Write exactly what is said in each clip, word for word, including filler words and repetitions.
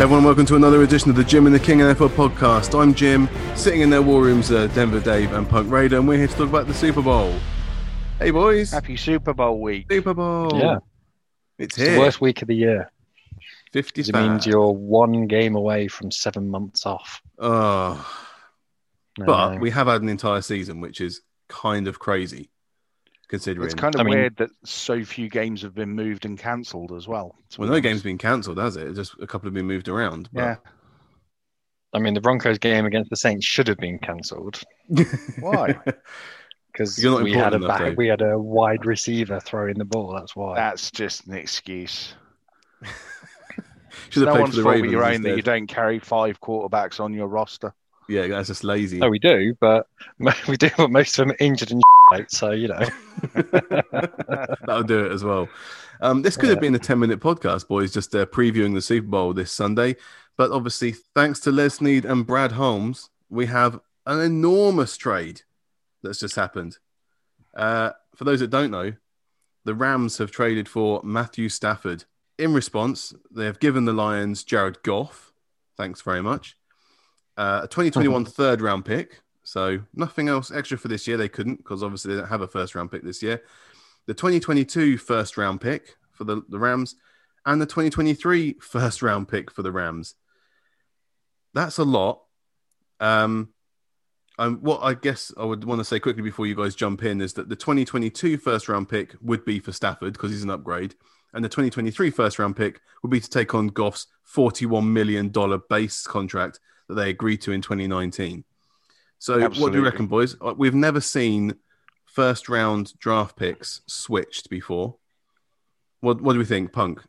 Everyone, welcome to another edition of the Jim and the King N F L podcast. I'm Jim, sitting in their war rooms, uh, Denver Dave and Punk Raider, and we're here to talk about the Super Bowl. Hey, boys. Happy Super Bowl week. Super Bowl. Yeah. It's, it's here. It's the worst week of the year. fifty It means you're one game away from seven months off. Oh. No. But we have had an entire season, which is kind of crazy. Considering. It's kind of I weird mean, that so few games have been moved and cancelled as well. Well, no game's been cancelled, has it? Just a couple have been moved around. But... Yeah. I mean, the Broncos game against the Saints should have been cancelled. Why? Because we had a back, we had a wide receiver throwing the ball. That's why. That's just an excuse. should have no one's fault with your own instead. That you don't carry five quarterbacks on your roster. Yeah, that's just lazy. No, we do, but we do, but most of them are injured and. So, you know, that'll do it as well. Um, this could yeah. have been a ten minute podcast, boys, just uh, previewing the Super Bowl this Sunday. But obviously, thanks to Les Snead and Brad Holmes, we have an enormous trade that's just happened. Uh, for those that don't know, the Rams have traded for Matthew Stafford. In response, they have given the Lions Jared Goff. Thanks very much. Uh, a twenty twenty-one uh-huh. third round pick. So nothing else extra for this year. They couldn't because obviously they don't have a first round pick this year. The twenty twenty-two first round pick for the, the Rams and the twenty twenty-three first round pick for the Rams. That's a lot. Um, and what I guess I would want to say quickly before you guys jump in is that the twenty twenty-two first round pick would be for Stafford because he's an upgrade. And the twenty twenty-three first round pick would be to take on Goff's forty-one million dollars base contract that they agreed to in twenty nineteen. So Absolutely. What do you reckon, boys? We've never seen first-round draft picks switched before. What What do we think, Punk?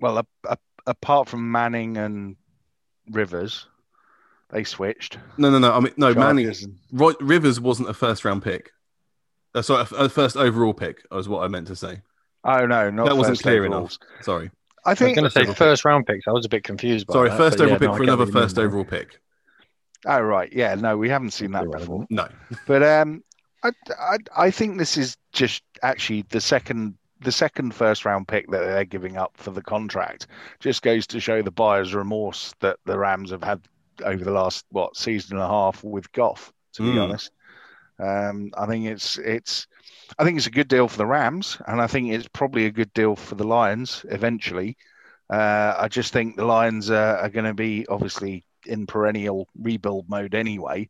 Well, a, a, apart from Manning and Rivers, they switched. No, no, no. I mean, no. Manning, Roy, Rivers wasn't a first-round pick. Uh, sorry, a, a first overall pick is what I meant to say. Oh no, not that wasn't clear overalls. enough. Sorry. I think I was going to say first-round picks. I was a bit confused by sorry, that. Sorry, first overall yeah, pick no, for another really first overall pick. Oh, right. Yeah, no, we haven't seen that before. No. But um, I, I I think this is just actually the second the second first round pick that they're giving up for the contract. Just goes to show the buyer's remorse that the Rams have had over the last, what, season and a half with Goff, to be mm. honest. Um, I think it's it's I think it's a good deal for the Rams, and I think it's probably a good deal for the Lions eventually. Uh, I just think the Lions are, are going to be obviously in perennial rebuild mode anyway.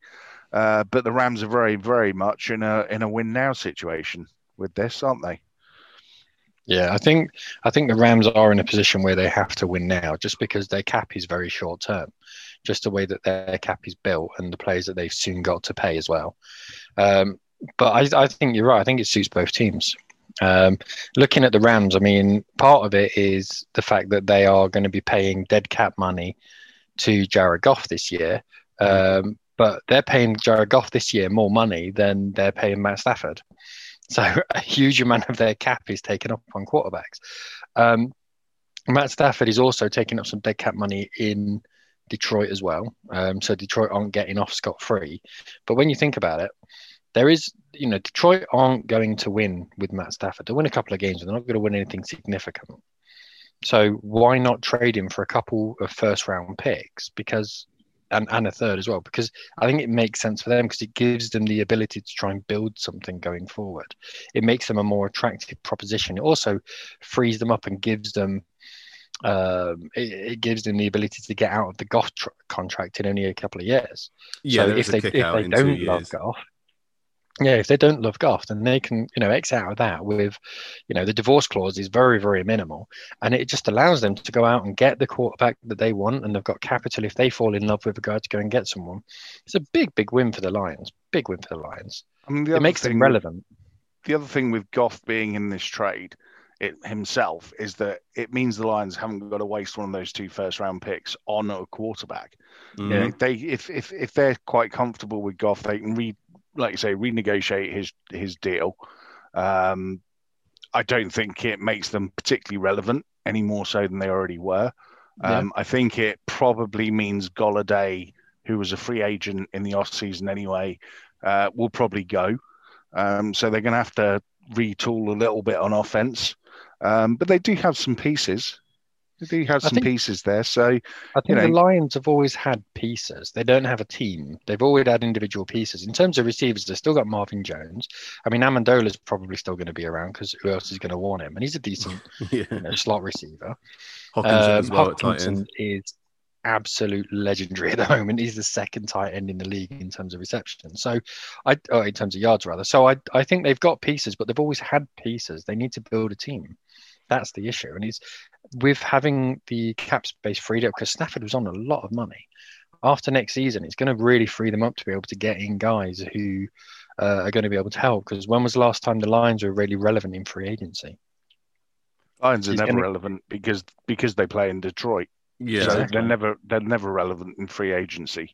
Uh, but the Rams are very, very much in a in a win now situation with this, aren't they? Yeah, I think I think the Rams are in a position where they have to win now just because their cap is very short term, just the way that their cap is built and the players that they've soon got to pay as well. Um, but I, I think you're right. I think it suits both teams. Um, looking at the Rams, I mean, part of it is the fact that they are going to be paying dead cap money to Jared Goff this year, um, but they're paying Jared Goff this year more money than they're paying Matt Stafford. So a huge amount of their cap is taken up on quarterbacks. Um, Matt Stafford is also taking up some dead cap money in Detroit as well. Um, so Detroit aren't getting off scot-free. But when you think about it, there is, you know, Detroit aren't going to win with Matt Stafford. They'll win a couple of games, but they're not going to win anything significant. So why not trade him for a couple of first-round picks because and, and a third as well? Because I think it makes sense for them because it gives them the ability to try and build something going forward. It makes them a more attractive proposition. It also frees them up and gives them um, it, it gives them the ability to get out of the Goff tr- contract in only a couple of years. Yeah, so if they, if they don't love Goff, yeah, if they don't love Goff, then they can, you know, X out of that with, you know, the divorce clause is very, very minimal. And it just allows them to go out and get the quarterback that they want. And they've got capital if they fall in love with a guy to go and get someone. It's a big, big win for the Lions. Big win for the Lions. I mean, the it makes thing, them relevant. The other thing with Goff being in this trade it, himself is that it means the Lions haven't got to waste one of those two first round picks on a quarterback. Mm-hmm. You know, they if, if, if they're quite comfortable with Goff, they can read. Like you say, renegotiate his his deal. Um, I don't think it makes them particularly relevant any more so than they already were. Um, yeah. I think it probably means Golladay, who was a free agent in the offseason anyway, uh, will probably go. Um, so they're going to have to retool a little bit on offense. Um, but they do have some pieces. He has some think, pieces there. So I think you know. The Lions have always had pieces. They don't have a team. They've always had individual pieces. In terms of receivers, they've still got Marvin Jones. I mean, Amendola's probably still going to be around because who else is going to warn him? And he's a decent yeah. you know, slot receiver. Hockenson, um, as well, Hockenson is absolute legendary at the moment. He's the second tight end in the league in terms of reception. So I or in terms of yards rather. So I I think they've got pieces, but they've always had pieces. They need to build a team. That's the issue. And it's with having the cap space freed up, because Stafford was on a lot of money. After next season, it's going to really free them up to be able to get in guys who uh, are going to be able to help. Because when was the last time the Lions were really relevant in free agency? Lions are it's never gonna... relevant because because they play in Detroit. Yeah, so exactly. they're never they're never relevant in free agency.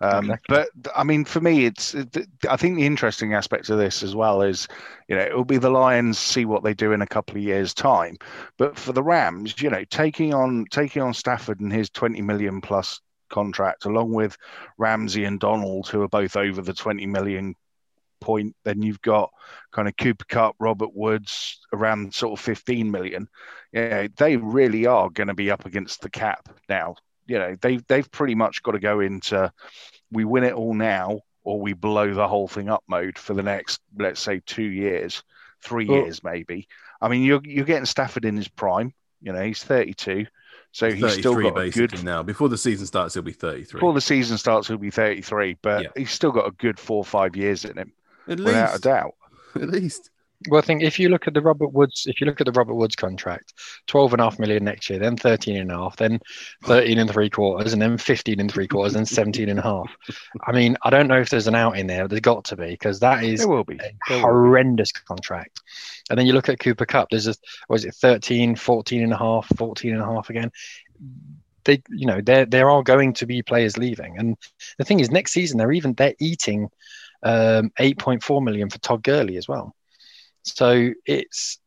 Um, exactly. But I mean, for me, it's it, I think the interesting aspect of this as well is, you know, it will be the Lions see what they do in a couple of years' time. But for the Rams, you know, taking on taking on Stafford and his twenty million plus contract, along with Ramsey and Donald, who are both over the twenty million point, then you've got kind of Cooper Kupp, Robert Woods around sort of fifteen million. Yeah, they really are going to be up against the cap now. You know, they've they've pretty much got to go into we win it all now or we blow the whole thing up mode for the next, let's say, two years, three well, years maybe. I mean, you're you're getting Stafford in his prime. You know, he's thirty-two. So he's still got a good now. Before the season starts, he'll be thirty-three. Before the season starts, he'll be thirty-three. But yeah. he's still got a good four or five years in him. At Without least. a doubt. At least. Well, I think if you look at the Robert Woods, if you look at the Robert Woods contract, twelve and a half million next year, then thirteen and a half, then thirteen and three quarters, and then fifteen and three quarters, and seventeen and a half. I mean, I don't know if there's an out in there. There's got to be, because that is there will be. a there horrendous will be. contract. And then you look at Cooper Kupp, there's a what is it, thirteen, fourteen and a half, fourteen and a half again. They you know, there there are going to be players leaving. And the thing is, next season they're even they're eating Um, eight point four million for Todd Gurley as well. So it's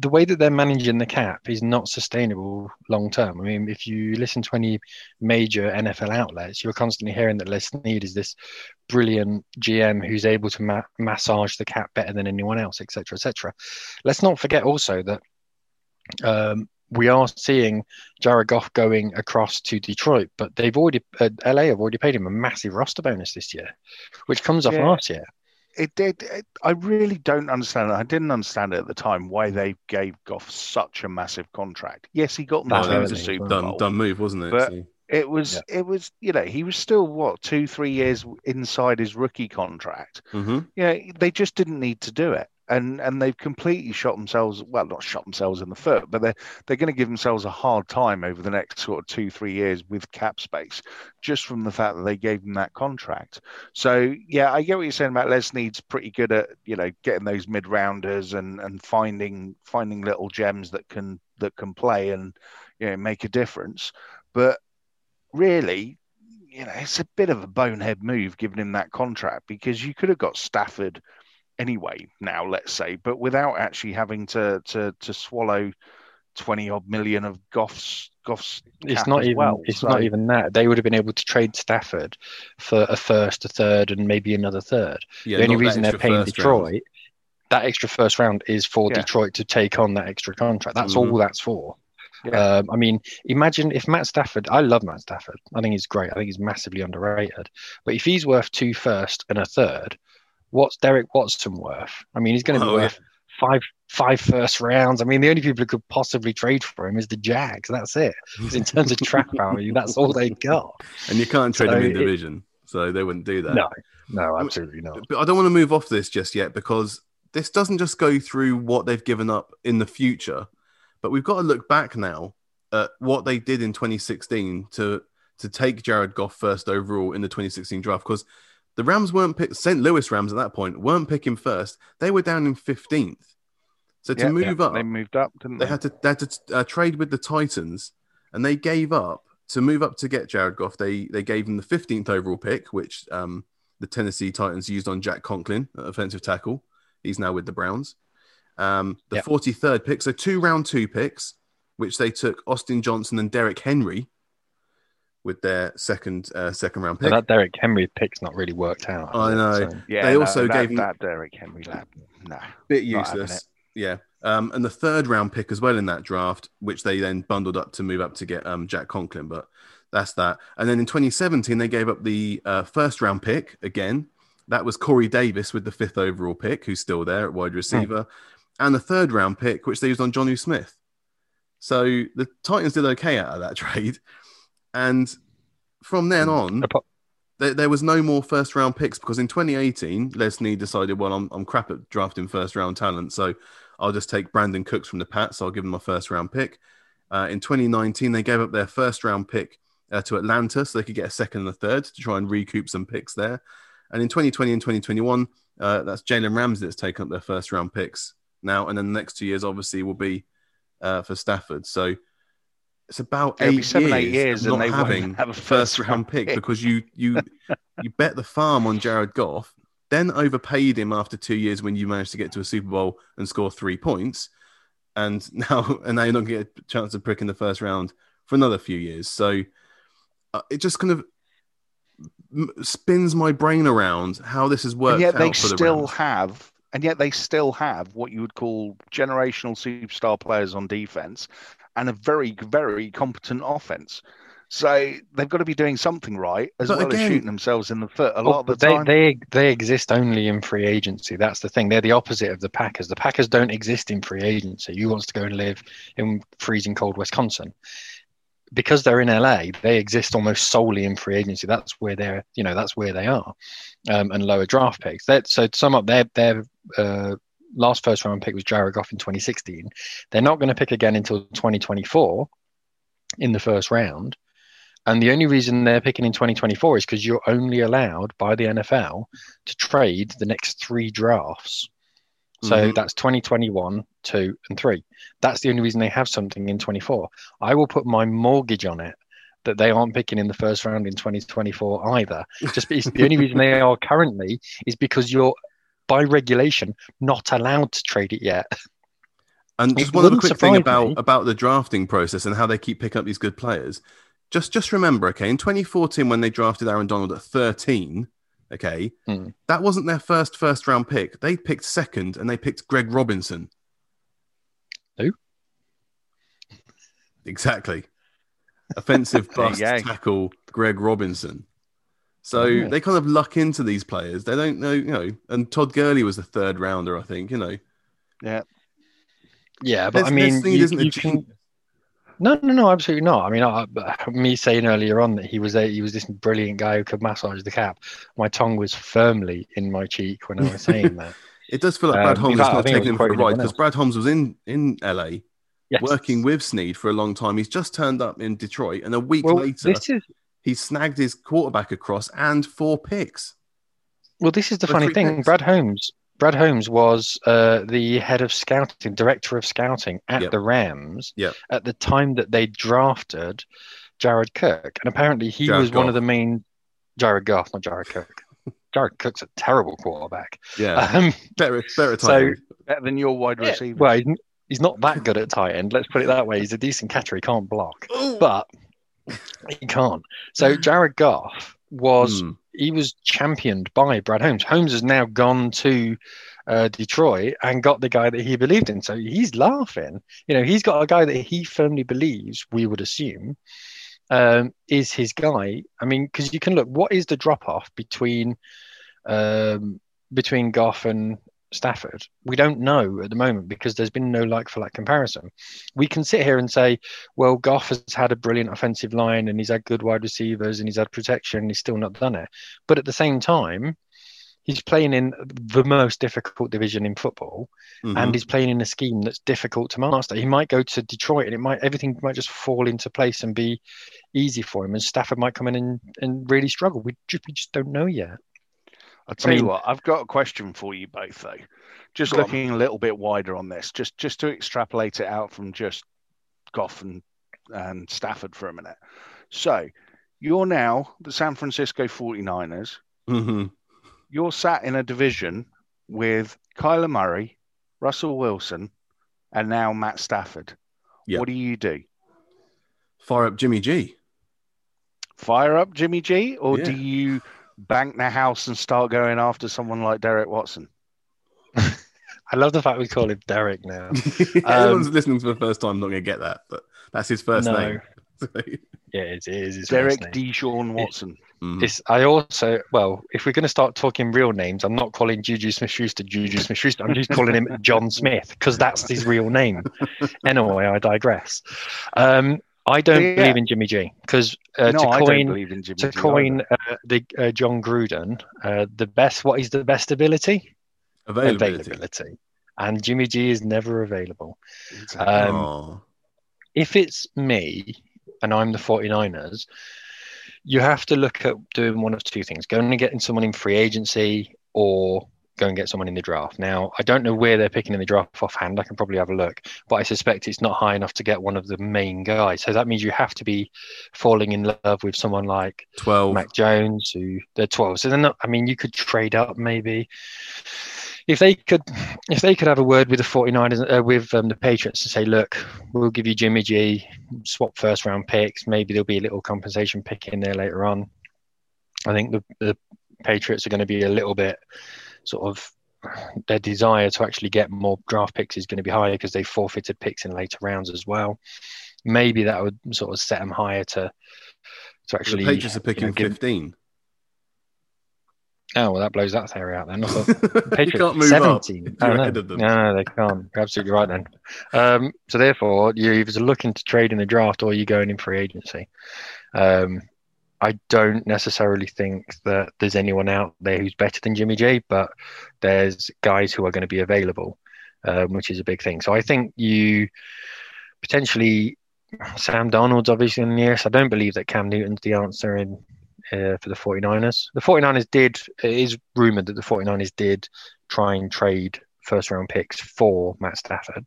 the way that they're managing the cap is not sustainable long term. I mean, if you listen to any major N F L outlets, you're constantly hearing that Les Snead is this brilliant G M who's able to ma- massage the cap better than anyone else, et cetera, et cetera. Let's not forget also that um, we are seeing Jared Goff going across to Detroit, but they've already uh, L A have already paid him a massive roster bonus this year, which comes off yeah. last year. It did. I really don't understand. I didn't understand it at the time why they gave Goff such a massive contract. Yes, he got them into the Super Bowl. Done move, wasn't it? But so. it was. Yeah. It was. You know, he was still what two, three years inside his rookie contract. Mm-hmm. Yeah, you know, they just didn't need to do it. And and they've completely shot themselves, well, not shot themselves in the foot, but they're, they're going to give themselves a hard time over the next sort of two, three years with cap space, just from the fact that they gave them that contract. So, yeah, I get what you're saying about Les Snead's pretty good at, you know, getting those mid-rounders and, and finding finding little gems that can that can play and, you know, make a difference. But really, you know, it's a bit of a bonehead move giving him that contract, because you could have got Stafford anyway now, let's say, but without actually having to to to swallow twenty odd million of Goff's Goff's it's not even well, it's so. not even that they would have been able to trade Stafford for a first, a third, and maybe another third. Yeah, the only reason they're paying Detroit round. that extra first round is for yeah. Detroit to take on that extra contract. That's mm-hmm. all that's for. Yeah. Um, I mean, imagine if Matt Stafford, I love Matt Stafford. I think he's great. I think he's massively underrated. But if he's worth two first and a third, what's Derek Watson worth? I mean, he's going to be oh, worth yeah. five five first rounds. I mean, the only people who could possibly trade for him is the Jags. That's it. Because in terms of trap value, that's all they've got. And you can't trade so them in division, it, so they wouldn't do that. No, no, absolutely not. But I don't want to move off this just yet, because this doesn't just go through what they've given up in the future, but we've got to look back now at what they did in twenty sixteen to to take Jared Goff first overall in the twenty sixteen draft, because the Rams weren't picked, Saint Louis Rams at that point weren't picking first. They were down in fifteenth. So to yeah, move yeah. up, they moved up, didn't they? They had to, they had to uh, trade with the Titans, and they gave up to move up to get Jared Goff. They they gave him the fifteenth overall pick, which um, the Tennessee Titans used on Jack Conklin, offensive tackle. He's now with the Browns. Um, the yeah. forty-third pick, so two round two picks, which they took Austin Johnson and Derek Henry with their second uh, second round pick. Now that Derek Henry pick's not really worked out. I know. So. Yeah, they no, also that, gave him... that Derek Henry lab. No, bit useless. Yeah. Um, and the third round pick as well in that draft, which they then bundled up to move up to get um, Jack Conklin. But that's that. And then in twenty seventeen, they gave up the uh, first round pick again. That was Corey Davis with the fifth overall pick, who's still there at wide receiver. Hmm. And the third round pick, which they used on Jonnu Smith. So the Titans did okay out of that trade. And from then on, there, there was no more first round picks, because in twenty eighteen, Les Snead decided, well, I'm, I'm crap at drafting first round talent, so I'll just take Brandon Cooks from the Pats. So I'll give him my first round pick. Uh, in twenty nineteen, they gave up their first round pick uh, to Atlanta so they could get a second and a third to try and recoup some picks there. And in twenty twenty and twenty twenty-one, uh, that's Jalen Ramsey that's taken up their first round picks now. And then the next two years, obviously, will be uh, for Stafford. So it's about It'll eight, seven, years eight years and not they having have a first round pick, pick because you you you bet the farm on Jared Goff, then overpaid him after two years when you managed to get to a Super Bowl and score three points. And now, and now you're not going to get a chance to prick in the first round for another few years. So uh, it just kind of spins my brain around how this has worked. And yet out they for the still round. have, and yet they still have what you would call generational superstar players on defense and a very, very competent offense. So they've got to be doing something right, as but well again, as shooting themselves in the foot a lot of the they, time. They they exist only in free agency. That's the thing. They're the opposite of the Packers. The Packers don't exist in free agency. Who wants to go and live in freezing cold Wisconsin? Because they're in L A, they exist almost solely in free agency. That's where they're, you know, that's where they are, um, and lower draft picks. That, so to sum up, their their uh, last first round pick was Jared Goff in twenty sixteen. They're not going to pick again until twenty twenty-four in the first round. And the only reason they're picking in twenty twenty-four is because you're only allowed by the N F L to trade the next three drafts. So mm-hmm. that's twenty twenty-one, two, and three. That's the only reason they have something in twenty-four. I will put my mortgage on it that they aren't picking in the first round in twenty twenty-four either. Just it's the only reason they are currently is because you're, by regulation, not allowed to trade it yet. And just it one other quick thing about, about the drafting process and how they keep picking up these good players. Just just remember, okay, in twenty fourteen, when they drafted Aaron Donald at thirteen, okay, hmm. that wasn't their first first-round pick. They picked second, and they picked Greg Robinson. Who? Exactly. Offensive bust tackle Greg Robinson. So yeah. they kind of luck into these players. They don't know, you know, and Todd Gurley was the third rounder, I think, you know. Yeah. Yeah, but this, I mean, you, isn't you can... No, no, no, absolutely not. I mean, I, me saying earlier on that he was a, he was this brilliant guy who could massage the cap. My tongue was firmly in my cheek when I was saying that. It does feel like Brad um, Holmes is kind of taking him for a ride because Brad Holmes was in, in L A yes. working with Snead for a long time. He's just turned up in Detroit, and a week well, later, this is... he snagged his quarterback across and four picks. Well, this is the, the funny thing. Picks. Brad Holmes Brad Holmes was uh, the head of scouting, director of scouting at yep. the Rams yep. at the time that they drafted Jared Cook. And apparently he Jared was Goff. one of the main... Jared Goff, not Jared Cook. Jared Cook's a terrible quarterback. Yeah. Um, better, better, so, better than your wide yeah, receiver. Well, he's not that good at tight end. Let's put it that way. He's a decent catcher. He can't block. Ooh. But he can't. So Jared Goff was... Hmm. He was championed by Brad Holmes. Holmes has now gone to uh, Detroit and got the guy that he believed in. So he's laughing. You know, he's got a guy that he firmly believes, we would assume, um, is his guy. I mean, because you can look, what is the drop-off between um, between Goff and Stafford? We don't know at the moment because there's been no like-for-like comparison. We can sit here and say, well, Goff has had a brilliant offensive line and he's had good wide receivers and he's had protection and he's still not done it. But at the same time, he's playing in the most difficult division in football mm-hmm. and he's playing in a scheme that's difficult to master. He might go to Detroit and it might everything might just fall into place and be easy for him, and Stafford might come in and, and really struggle. We just, we just don't know yet. I'll tell I mean, you what, I've got a question for you both, though. Just looking on. a little bit wider on this, just just to extrapolate it out from just Goff and, and Stafford for a minute. So, you're now the San Francisco forty-niners. Mm-hmm. You're sat in a division with Kyler Murray, Russell Wilson, and now Matt Stafford. Yep. What do you do? Fire up Jimmy G. Fire up Jimmy G? Or yeah. do you... bank the house and start going after someone like Derek Watson? I love the fact we call him Derek now. yeah, um, everyone's listening for the first time not going to get that, but that's his first no. name. yeah, it is. His Derek Deshaun Watson. It, mm-hmm. it's, I also, well, if we're going to start talking real names, I'm not calling Juju Smith-Schuster Juju Smith-Schuster. I'm just calling him John Smith because that's his real name. Anyway, I digress. Um, I don't yeah. believe in Jimmy G because uh, no, to coin, to coin uh, the uh, John Gruden, uh, the best. What is the best ability? Availability. Availability. And Jimmy G is never available. Um, oh. If it's me and I'm the 49ers, you have to look at doing one of two things: going and getting someone in free agency, or go and get someone in the draft. Now, I don't know where they're picking in the draft offhand. I can probably have a look, but I suspect it's not high enough to get one of the main guys. So that means you have to be falling in love with someone like twelve Mac Jones, who they're twelve. So they're not. I mean, you could trade up maybe if they could. If they could have a word with the 49ers, uh, with um, the Patriots, and say, "Look, we'll give you Jimmy G. Swap first round picks. Maybe there'll be a little compensation pick in there later on." I think the, the Patriots are going to be a little bit. Sort of their desire to actually get more draft picks is going to be higher because they forfeited picks in later rounds as well. Maybe that would sort of set them higher to to actually. The Patriots are picking you know, fifteen. Oh well, that blows that theory out then. The Patriots can't move seventeen. Up. You're ahead of them. No, no, they can't. You're absolutely right then. Um, so therefore, you're either looking to trade in the draft or you're going in free agency. Um, I don't necessarily think that there's anyone out there who's better than Jimmy G, but there's guys who are going to be available, uh, which is a big thing. So I think you potentially Sam Darnold's obviously in the list. I don't believe that Cam Newton's the answer in uh, for the 49ers. The 49ers did, it is rumored that the 49ers did try and trade first round picks for Matt Stafford.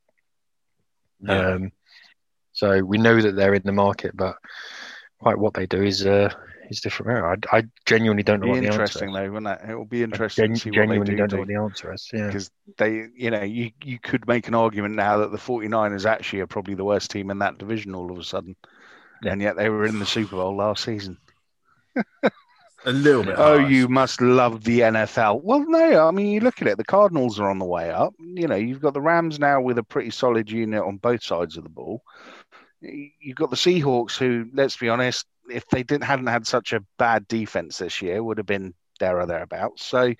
Yeah. Um, so we know that they're in the market, but quite what they do is uh, is different. I, I genuinely don't know what the answer is. Interesting though, wouldn't it? It will be interesting gen- to see what they do. Genuinely don't know what the answer is. Yeah, because they, you know, you, you could make an argument now that the 49ers actually are probably the worst team in that division all of a sudden, yeah. and yet they were in the Super Bowl last season. A little bit. Oh, harsh. You must love the N F L. Well, no, I mean, you look at it. The Cardinals are on the way up. You know, you've got the Rams now with a pretty solid unit on both sides of the ball. You've got the Seahawks who, let's be honest, if they didn't hadn't had such a bad defense this year, would have been there or thereabouts. So,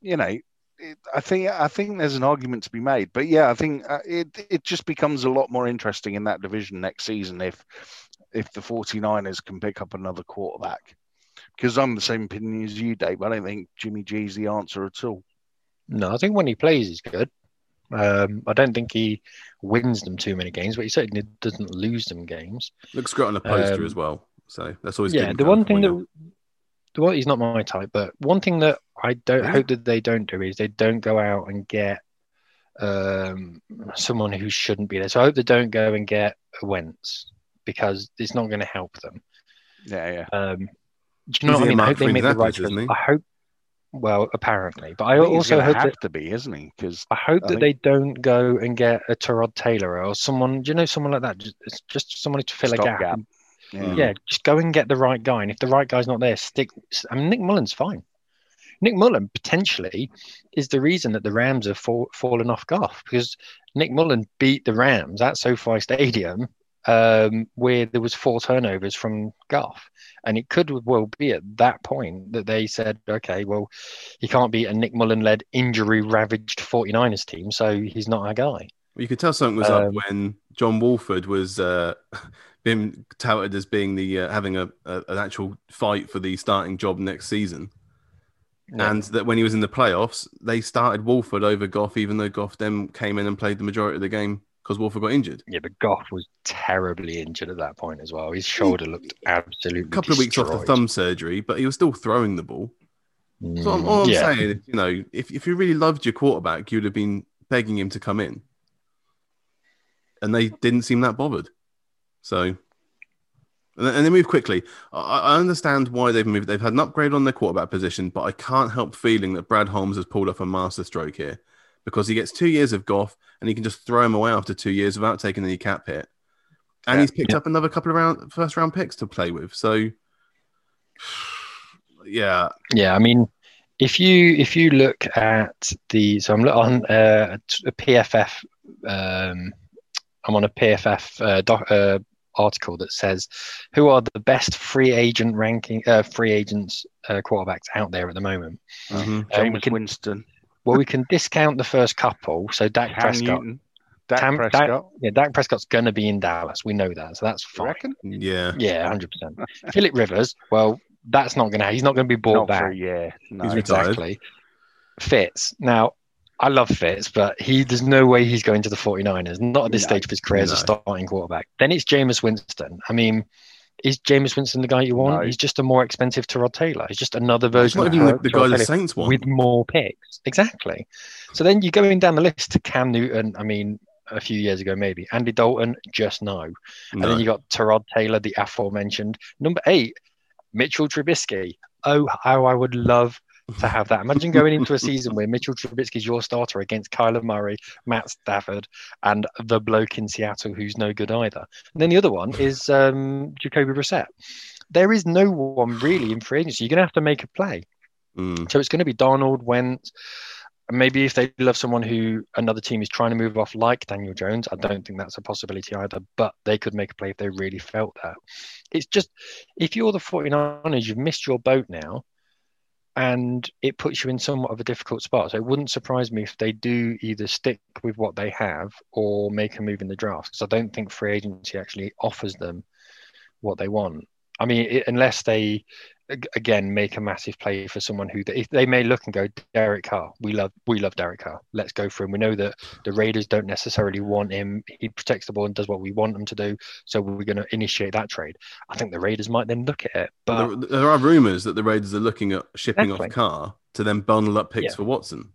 you know, it, I think I think there's an argument to be made. But, yeah, I think uh, it it just becomes a lot more interesting in that division next season if if the 49ers can pick up another quarterback. Because I'm the same opinion as you, Dave. I don't think Jimmy G's the answer at all. No, I think when he plays, he's good. Um, I don't think he wins them too many games, but he certainly doesn't lose them games. Looks great on a poster um, as well, so that's always yeah. Good the one thing that the one, he's not my type, but one thing that I don't yeah. hope that they don't do is they don't go out and get um, someone who shouldn't be there. So I hope they don't go and get a Wentz because it's not going to help them. Yeah, yeah. Um, do you know what I mean? I hope they make the right choice. I hope. Well, apparently, but I, I also hope have that, to be, isn't he? Because I hope I that think... they don't go and get a Tyrod Taylor or someone. Do you know someone like that? Just, it's just someone to fill Stop a gap. gap. Yeah. yeah, just go and get the right guy, and if the right guy's not there, stick. I mean, Nick Mullens fine. Nick Mullens potentially is the reason that the Rams have fall, fallen off Goff because Nick Mullens beat the Rams at SoFi Stadium, um, where there was four turnovers from Goff. And it could well be at that point that they said, okay, well, he can't be a Nick Mullen-led, injury-ravaged 49ers team, so he's not our guy. Well, you could tell something was um, up when John Wolford was uh, being touted as being the uh, having a, a an actual fight for the starting job next season. Yeah. And that when he was in the playoffs, they started Wolford over Goff, even though Goff then came in and played the majority of the game. Because Wolford got injured. Yeah, but Goff was terribly injured at that point as well. His shoulder looked absolutely A couple of destroyed. Weeks off the thumb surgery, but he was still throwing the ball. Mm, so all I'm yeah. saying is, you know, if, if you really loved your quarterback, you'd have been begging him to come in. And they didn't seem that bothered. So, and then they move quickly. I, I understand why they've moved. They've had an upgrade on their quarterback position, but I can't help feeling that Brad Holmes has pulled off a masterstroke here. Because he gets two years of Goff and he can just throw him away after two years without taking any cap hit. And yeah. he's picked yeah. up another couple of round, first round picks to play with. So, yeah. Yeah, I mean, If you if you look at the, so I'm on uh, a P F F, um, I'm on a P F F uh, doc, uh, article that says who are the best free agent ranking uh, free agents uh, quarterbacks out there at the moment. Mm-hmm. Uh, Jameis can, Winston. Well, we can discount the first couple. So Dak Cam Prescott. Newton. Dak Tam, Prescott. Dak, yeah, Dak Prescott's going to be in Dallas. We know that. So that's fine. Reckon? Yeah. Yeah, one hundred percent. Philip Rivers, well, that's not going to happen. He's not going to be bought back. Yeah. No. He's exactly. Fitz. Now, I love Fitz, but he there's no way he's going to the 49ers. Not at this no. stage of his career as no. a starting quarterback. Then it's Jameis Winston. I mean, is Jameis Winston the guy you want? No. He's just a more expensive Tyrod Taylor. He's just another version of the, the guy the Saints want. With more picks. Exactly. So then you're going down the list to Cam Newton. I mean, a few years ago, maybe. Andy Dalton, just no. no. And then you got Tyrod Taylor, the aforementioned. Number eight, Mitchell Trubisky. Oh, how I would love to have that. Imagine going into a season where Mitchell Trubisky's your starter against Kyler Murray, Matt Stafford, and the bloke in Seattle who's no good either. And then the other one is um, Jacoby Brissett. There is no one really in free agency. You're going to have to make a play. Mm. So it's going to be Darnold, Wentz. Maybe if they love someone who another team is trying to move off, like Daniel Jones, I don't think that's a possibility either, but they could make a play if they really felt that. It's just, if you're the 49ers, you've missed your boat now, and it puts you in somewhat of a difficult spot. So it wouldn't surprise me if they do either stick with what they have or make a move in the draft, because I don't think free agency actually offers them what they want. I mean, it, unless they... again, make a massive play for someone who they, they may look and go, Derek Carr. We love we love Derek Carr. Let's go for him. We know that the Raiders don't necessarily want him. He protects the ball and does what we want him to do. So we're going to initiate that trade. I think the Raiders might then look at it. But well, there, there are rumors that the Raiders are looking at shipping definitely. Off Carr to then bundle up picks yeah. for Watson.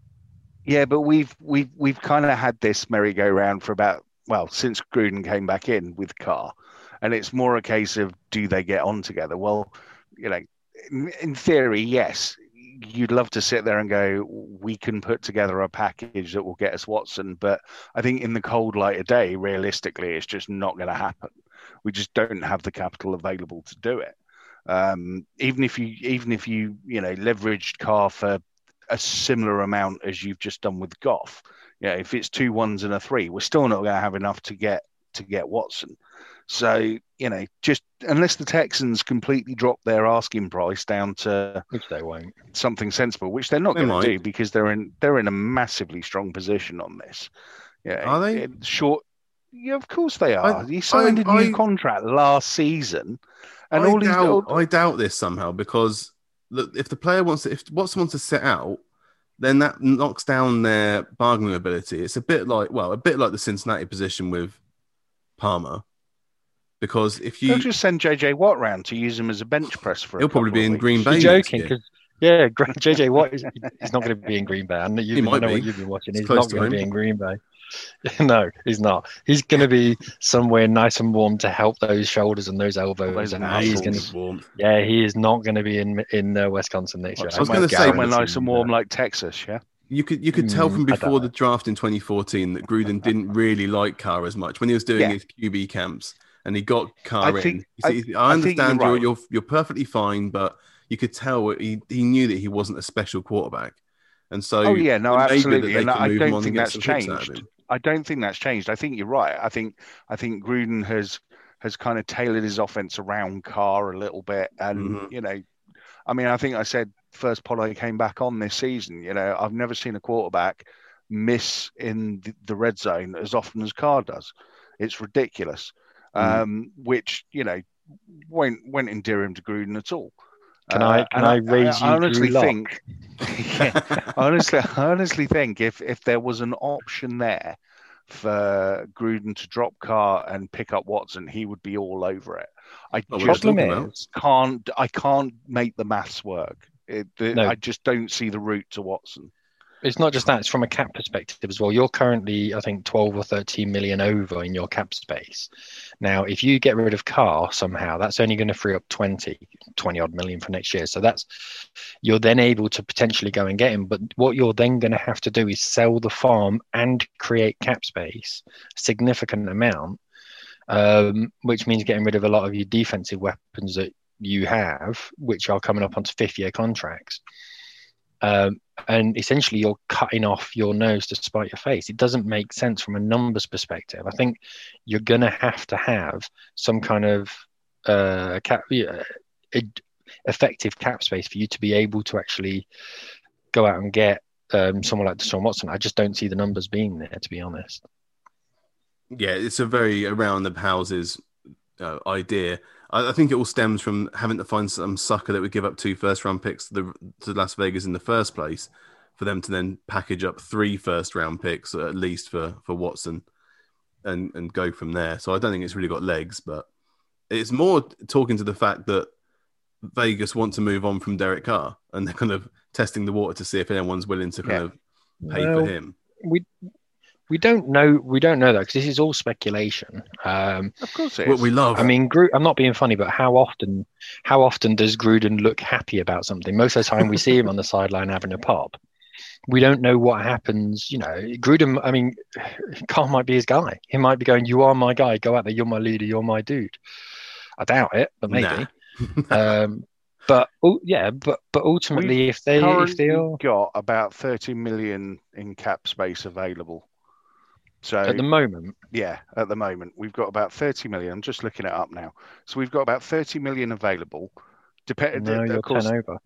Yeah, but we've we've we've kind of had this merry-go-round for about well since Gruden came back in with Carr, and it's more a case of do they get on together? Well, you know. In theory, yes, you'd love to sit there and go, we can put together a package that will get us Watson. But I think in the cold light of day, realistically, it's just not going to happen. We just don't have the capital available to do it. Um, even if you, even if you, you know, leveraged Carr for a similar amount as you've just done with Goff, yeah, you know, if it's two ones and a three, we're still not going to have enough to get to get Watson. So, you know, just unless the Texans completely drop their asking price down to which they won't. Something sensible, which they're not they going to do because they're in they're in a massively strong position on this. Yeah, are they it, short? Yeah, of course they are. I, he signed I, a new I, contract last season, and I all doubt, old... I doubt this somehow because look, if the player wants to, if Watson wants to sit out, then that knocks down their bargaining ability. It's a bit like well, a bit like the Cincinnati position with Palmer. Because if you... They'll just send J J Watt round to use him as a bench press for he'll a probably be in weeks. Green Bay. You're joking, because yeah, J J Watt is he's not going to be in Green Bay. I know, you, he might I know be. What you've been watching. It's he's not going to be in Green Bay. No, he's not. He's going to be somewhere nice and warm to help those shoulders and those elbows. Those and he's going to warm. Yeah, he is not going to be in in uh, Wisconsin next year. I was going to say we're nice and warm like Texas. Yeah. You could you could tell from before the draft in twenty fourteen that Gruden didn't really like Carr as much when he was doing yeah. his Q B camps. And he got Carr I think, in. I, see, I, I understand you're, right. you're, you're you're perfectly fine, but you could tell he he knew that he wasn't a special quarterback, and so oh yeah, no, absolutely, and I don't think that's changed. I don't think that's changed. I think you're right. I think I think Gruden has has kind of tailored his offense around Carr a little bit, and mm-hmm. you know, I mean, I think I said first pod I came back on this season. You know, I've never seen a quarterback miss in the, the red zone as often as Carr does. It's ridiculous. Um, which you know won't won't endear him to Gruden at all. Can uh, I can I raise I, you? I honestly think, yeah, honestly, I honestly think if if there was an option there for Gruden to drop Carr and pick up Watson, he would be all over it. I well, just is, can't I can't make the maths work. It, the, no. I just don't see the route to Watson. It's not just that, it's from a cap perspective as well. You're currently, I think, twelve or thirteen million over in your cap space. Now, if you get rid of Carr somehow, that's only going to free up twenty, twenty odd million for next year. So that's, you're then able to potentially go and get him. But what you're then going to have to do is sell the farm and create cap space, significant amount, um, which means getting rid of a lot of your defensive weapons that you have, which are coming up onto fifth year contracts. Um, and essentially you're cutting off your nose to spite your face. It doesn't make sense from a numbers perspective. I think you're going to have to have some kind of uh, cap, uh, effective cap space for you to be able to actually go out and get um, someone like Deshaun Watson. I just don't see the numbers being there, to be honest. Yeah, it's a very around the houses uh, idea. I think it all stems from having to find some sucker that would give up two first-round picks to, the, to Las Vegas in the first place for them to then package up three first-round picks, at least for, for Watson, and, and go from there. So I don't think it's really got legs, but it's more talking to the fact that Vegas want to move on from Derek Carr and they're kind of testing the water to see if anyone's willing to kind yeah. of pay well, for him. We... We don't know. We don't know that because this is all speculation. Um, of course, it is. What we love. I mean, Gru- I'm not being funny, but how often, how often does Gruden look happy about something? Most of the time, we see him on the sideline having a pop. We don't know what happens. You know, Gruden. I mean, Carr might be his guy. He might be going, "You are my guy. Go out there. You're my leader. You're my dude." I doubt it, but maybe. Nah. um, but oh, yeah, but but ultimately, We've if they if they are... got about thirty million in cap space available. So at the moment, yeah, at the moment we've got about thirty million. I'm just looking it up now. So we've got about thirty million available. Depending, no, you're ten over.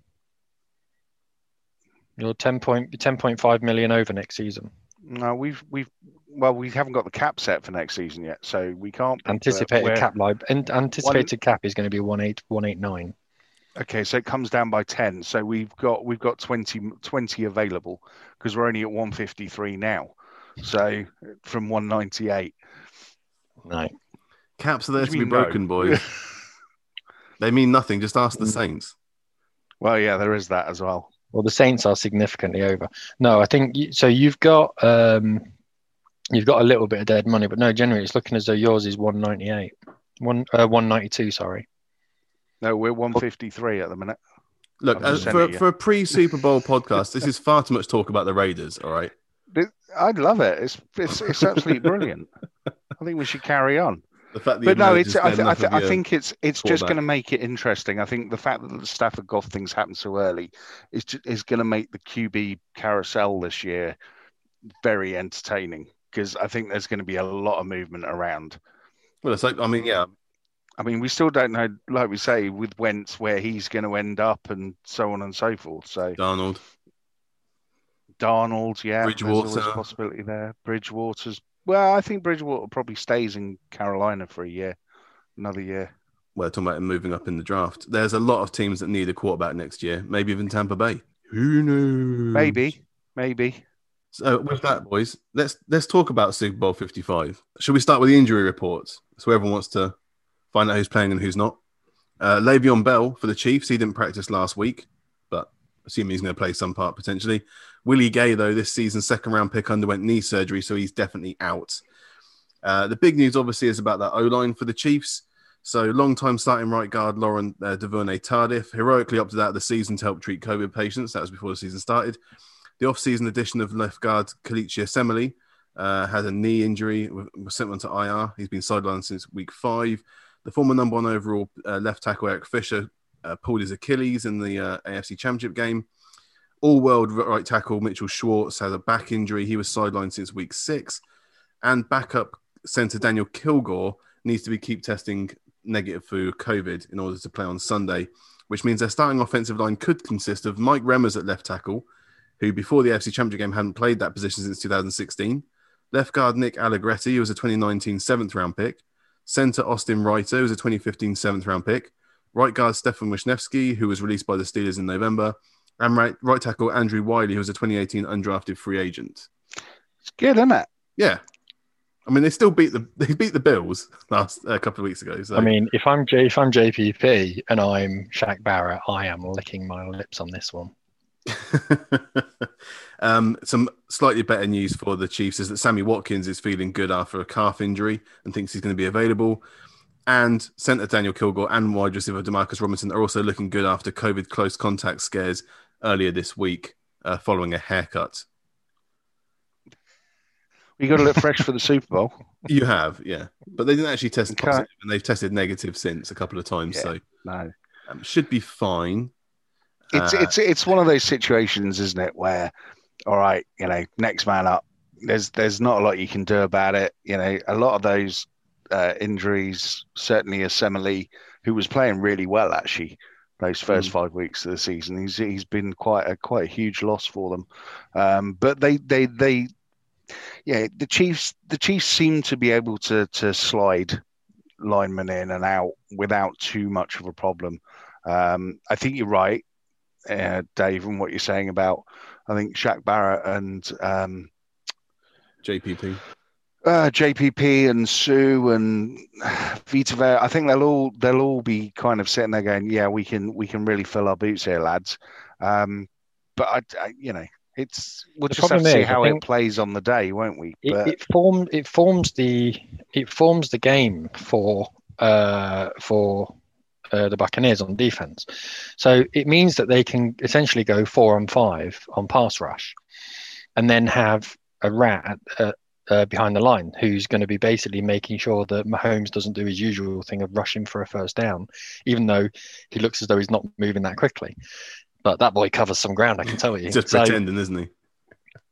You're ten point five million over next season. No, we've we've well, we haven't got the cap set for next season yet, so we can't anticipated cap live. And anticipated one, cap is going to be one eight one eight nine. Okay, so it comes down by ten. So we've got we've got twenty, twenty available because we're only at one fifty-three now. So from one ninety-eight, right? Caps are there to be broken, no? boys. They mean nothing. Just ask the Saints. Well, yeah, there is that as well. Well, the Saints are significantly over. No, I think you, so. You've got um, you've got a little bit of dead money, but no, generally it's looking as though yours is one ninety-eight, one uh, one ninety-two. Sorry. No, we're one fifty-three at the minute. Look, uh, for for a pre Super Bowl podcast, this is far too much talk about the Raiders. All right. I love it. It's it's, it's absolutely brilliant. I think we should carry on. The fact that but no, it's. I, th- I, th- I think it's it's just going to make it interesting. I think the fact that the Stafford Goff things happen so early is just, is going to make the Q B carousel this year very entertaining because I think there's going to be a lot of movement around. Well, it's like I mean, yeah, I mean, we still don't know, like we say, with Wentz where he's going to end up and so on and so forth. So Donald. Darnold, yeah, Bridgewater. There's always a possibility there. Bridgewater's, well, I think Bridgewater probably stays in Carolina for a year, another year. Well, talking about him moving up in the draft. There's a lot of teams that need a quarterback next year, maybe even Tampa Bay. Who knows? Maybe, maybe. So with that, boys, let's let's talk about Super Bowl fifty-five. Should we start with the injury reports? So everyone wants to find out who's playing and who's not. Uh, Le'Veon Bell for the Chiefs. He didn't practice last week, but assuming he's going to play some part potentially. Willie Gay, though, this season's second-round pick underwent knee surgery, so he's definitely out. Uh, the big news, obviously, is about that O-line for the Chiefs. So long-time starting right guard Lauren uh, Duvernay-Tardif heroically opted out of the season to help treat COVID patients. That was before the season started. The off-season addition of left guard Kelechi Osemele uh, had a knee injury, was sent on to I R. He's been sidelined since week five. The former number one overall uh, left tackle Eric Fisher uh, pulled his Achilles in the uh, A F C Championship game. All-world right tackle Mitchell Schwartz has a back injury. He was sidelined since week six. And backup centre Daniel Kilgore needs to be keep testing negative for COVID in order to play on Sunday, which means their starting offensive line could consist of Mike Remmers at left tackle, who before the A F C Championship game hadn't played that position since two thousand sixteen. Left guard Nick Allegretti, who was a twenty nineteen seventh-round pick. Centre Austin Reiter, who was a twenty fifteen seventh-round pick. Right guard Stefan Wisniewski, who was released by the Steelers in November. And right, right tackle Andrew Wiley, who was a twenty eighteen undrafted free agent. It's good, isn't it? Yeah, I mean they still beat the they beat the Bills last a uh, couple of weeks ago. So. I mean, if I'm J, if I'm J P P and I'm Shaq Barrett, I am licking my lips on this one. um, some slightly better news for the Chiefs is that Sammy Watkins is feeling good after a calf injury and thinks he's going to be available. And centre Daniel Kilgore and wide receiver Demarcus Robinson are also looking good after COVID close contact scares earlier this week uh, following a haircut. We got to look fresh for the Super Bowl. You have, yeah. But they didn't actually test positive, and they've tested negative since a couple of times. Yeah, so no. um, should be fine. It's uh, it's it's one of those situations, isn't it, where, all right, you know, next man up. There's there's not a lot you can do about it. You know, a lot of those uh, injuries, certainly Assembly, who was playing really well actually those first mm. five weeks of the season. He's he's been quite a quite a huge loss for them. Um, but they they they yeah, the Chiefs the Chiefs seem to be able to to slide linemen in and out without too much of a problem. Um, I think you're right, uh, Dave, and what you're saying about, I think, Shaq Barrett and um, J P P. Uh, J P P and Sue and Vitavere, I think they'll all they'll all be kind of sitting there going, yeah, we can we can really fill our boots here, lads. Um, but I, I, you know, it's we'll the just have to see is, how it plays on the day, won't we? It, but... it forms it forms the it forms the game for uh, for uh, the Buccaneers on defense. So it means that they can essentially go four on five on pass rush, and then have a rat at. Uh, Uh, behind the line, who's going to be basically making sure that Mahomes doesn't do his usual thing of rushing for a first down, even though he looks as though he's not moving that quickly. But that boy covers some ground, I can tell you. He's just so, pretending, isn't he?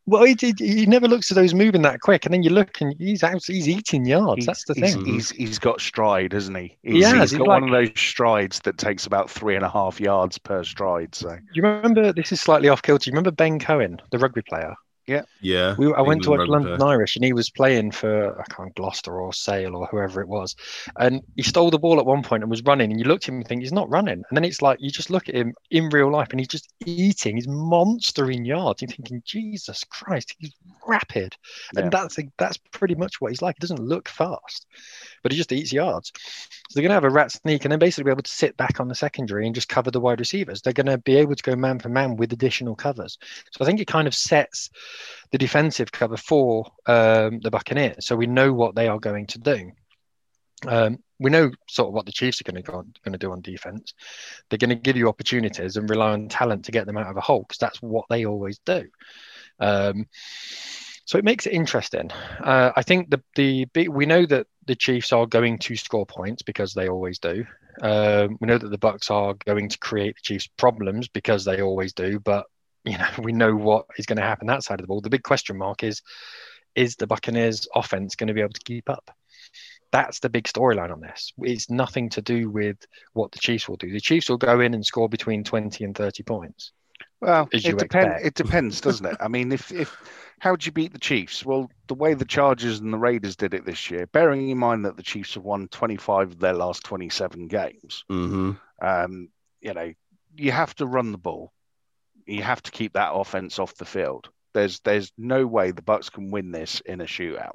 Well, he, he, he never looks as though he's moving that quick, and then you look and he's out, he's eating yards. He's, That's the he's, thing. He's he's got stride, hasn't he? He's, yeah, he's, he's got like, one of those strides that takes about three and a half yards per stride. So you remember, this is slightly off kilter. You remember Ben Cohen, the rugby player? Yeah, yeah. We, I England went to watch London Irish, and he was playing for I can't Gloucester or Sale or whoever it was, and he stole the ball at one point and was running. And you looked at him and think he's not running, and then it's like you just look at him in real life, and he's just eating. He's monstering yards. You're thinking, Jesus Christ, he's rapid, yeah. And that's that's pretty much what he's like. He doesn't look fast, but he just eats yards. So they're going to have a rat sneak, and then basically be able to sit back on the secondary and just cover the wide receivers. They're going to be able to go man for man with additional covers. So I think it kind of sets the defensive cover for um, the Buccaneers. So we know what they are going to do. Um, we know sort of what the Chiefs are going to go on, going to do on defense. They're going to give you opportunities and rely on talent to get them out of a hole, because that's what they always do. Um, so it makes it interesting. Uh, I think the the we know that the Chiefs are going to score points because they always do. Um, we know that the Bucs are going to create the Chiefs problems because they always do, but you know, we know what is going to happen that side of the ball. The big question mark is, is the Buccaneers offense going to be able to keep up? That's the big storyline on this. It's nothing to do with what the Chiefs will do. The Chiefs will go in and score between twenty and thirty points. Well, it, depend, it depends, doesn't it? I mean, if, if how do you beat the Chiefs? Well, the way the Chargers and the Raiders did it this year, bearing in mind that the Chiefs have won twenty-five of their last twenty-seven games, mm-hmm. um, you know, you have to run the ball. You have to keep that offense off the field. There's there's no way the Bucs can win this in a shootout.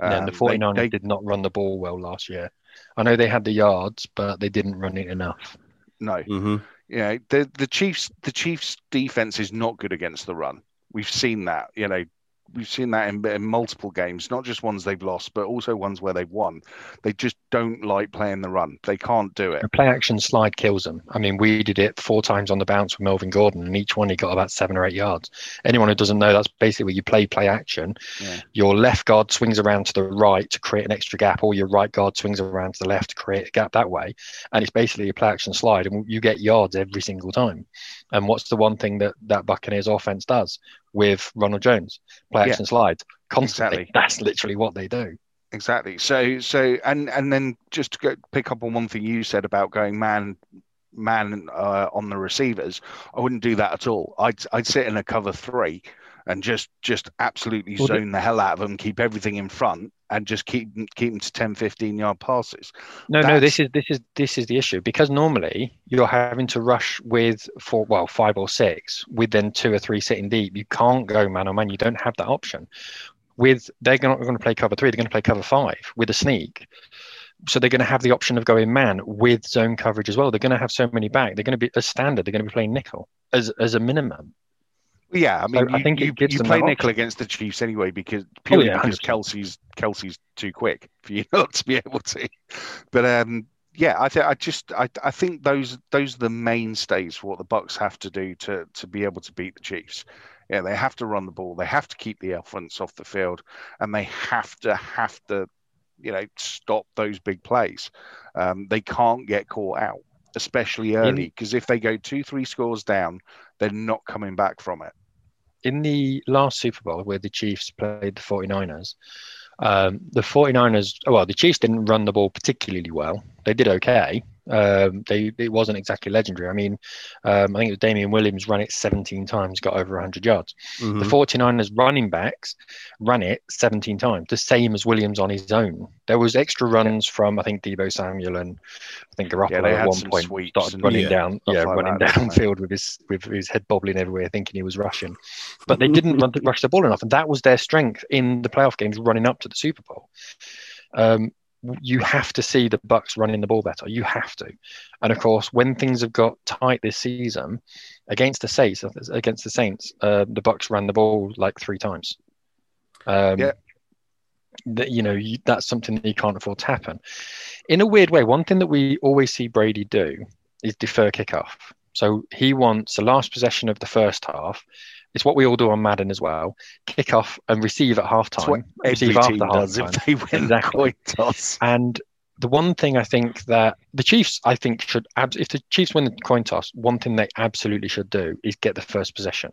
Um, no, and the 49ers they, they... did not run the ball well last year. I know they had the yards, but they didn't run it enough. No. Mm-hmm. You know, the, the Chiefs the Chiefs defense is not good against the run. We've seen that. You know, we've seen that in, in multiple games, not just ones they've lost, but also ones where they've won. They just don't like playing the run. They can't do it. The play action slide kills them. I mean, we did it four times on the bounce with Melvin Gordon, and each one he got about seven or eight yards. Anyone who doesn't know, that's basically where you play play action. Yeah. Your left guard swings around to the right to create an extra gap, or your right guard swings around to the left to create a gap that way. And it's basically a play action slide, and you get yards every single time. And what's the one thing that that Buccaneers offense does with Ronald Jones? Play action yeah. slide constantly. Exactly. That's literally what they do. Exactly. So, so, and and then just to go, pick up on one thing you said about going man, man uh, on the receivers. I wouldn't do that at all. I'd I'd sit in a cover three and just just absolutely well, zone the hell out of them, keep everything in front, and just keep keep them to ten, fifteen yard passes. No, That's... no, this is this is this is the issue, because normally you're having to rush with four, well, five or six, with then two or three sitting deep. You can't go man on man. You don't have that option. With they're not going to play cover three, they're going to play cover five with a sneak. So they're going to have the option of going man with zone coverage as well. They're going to have so many back. They're going to be a standard. They're going to be playing nickel as as a minimum. Yeah, I mean, so you, I think you, you play nickel against the Chiefs anyway, because purely oh, yeah, because Kelsey's Kelsey's too quick for you not to be able to. But um, yeah, I think I just I I think those those are the mainstays for what the Bucs have to do to to be able to beat the Chiefs. Yeah, they have to run the ball, they have to keep the offense off the field, and they have to have to, you know, stop those big plays. Um, they can't get caught out. especially early, because if they go two, three scores down, they're not coming back from it. In the last Super Bowl where the Chiefs played the 49ers, um, the 49ers, well, the Chiefs didn't run the ball particularly well. They did okay. Um, they It wasn't exactly legendary. I mean, um, I think it was Damian Williams ran it seventeen times, got over one hundred yards. Mm-hmm. The 49ers running backs ran it seventeen times, the same as Williams on his own. There was extra runs yeah. from, I think, Debo Samuel and I think Garoppolo yeah, at one point started running yeah, down, yeah, like running that, downfield with his with his head bobbling everywhere, thinking he was rushing. But they didn't run, rush the ball enough, and that was their strength in the playoff games running up to the Super Bowl. Um, you have to see the Bucs running the ball better. You have to. And of course, when things have got tight this season against the Saints, against the Saints, uh, the Bucs ran the ball like three times. Um, yeah. That, you know, you, that's something that you can't afford to happen. In a weird way, one thing that we always see Brady do is defer kickoff. So he wants the last possession of the first half. It's what we all do on Madden as well. Kick off and receive at halftime. Receive after halftime. If they win the coin toss. And the one thing I think that the Chiefs, I think, should abs- if the Chiefs win the coin toss, one thing they absolutely should do is get the first possession.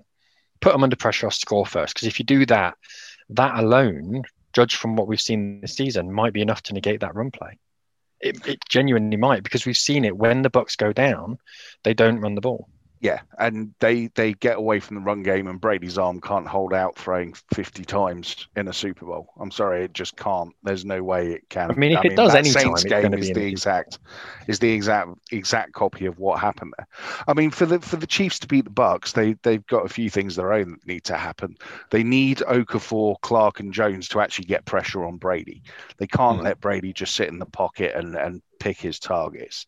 Put them under pressure, score first. Because if you do that, that alone, judged from what we've seen this season, might be enough to negate that run play. It, it genuinely might, because we've seen it when the Bucs go down, they don't run the ball. Yeah, and they, they get away from the run game, and Brady's arm can't hold out throwing fifty times in a Super Bowl. I'm sorry, it just can't. There's no way it can. I mean, if I it mean, does any time, it's going to be the exact is the exact exact copy of what happened there. I mean, for the for the Chiefs to beat the Bucs, they they've got a few things of their own that need to happen. They need Okafor, Clark, and Jones to actually get pressure on Brady. They can't mm-hmm. let Brady just sit in the pocket and and pick his targets.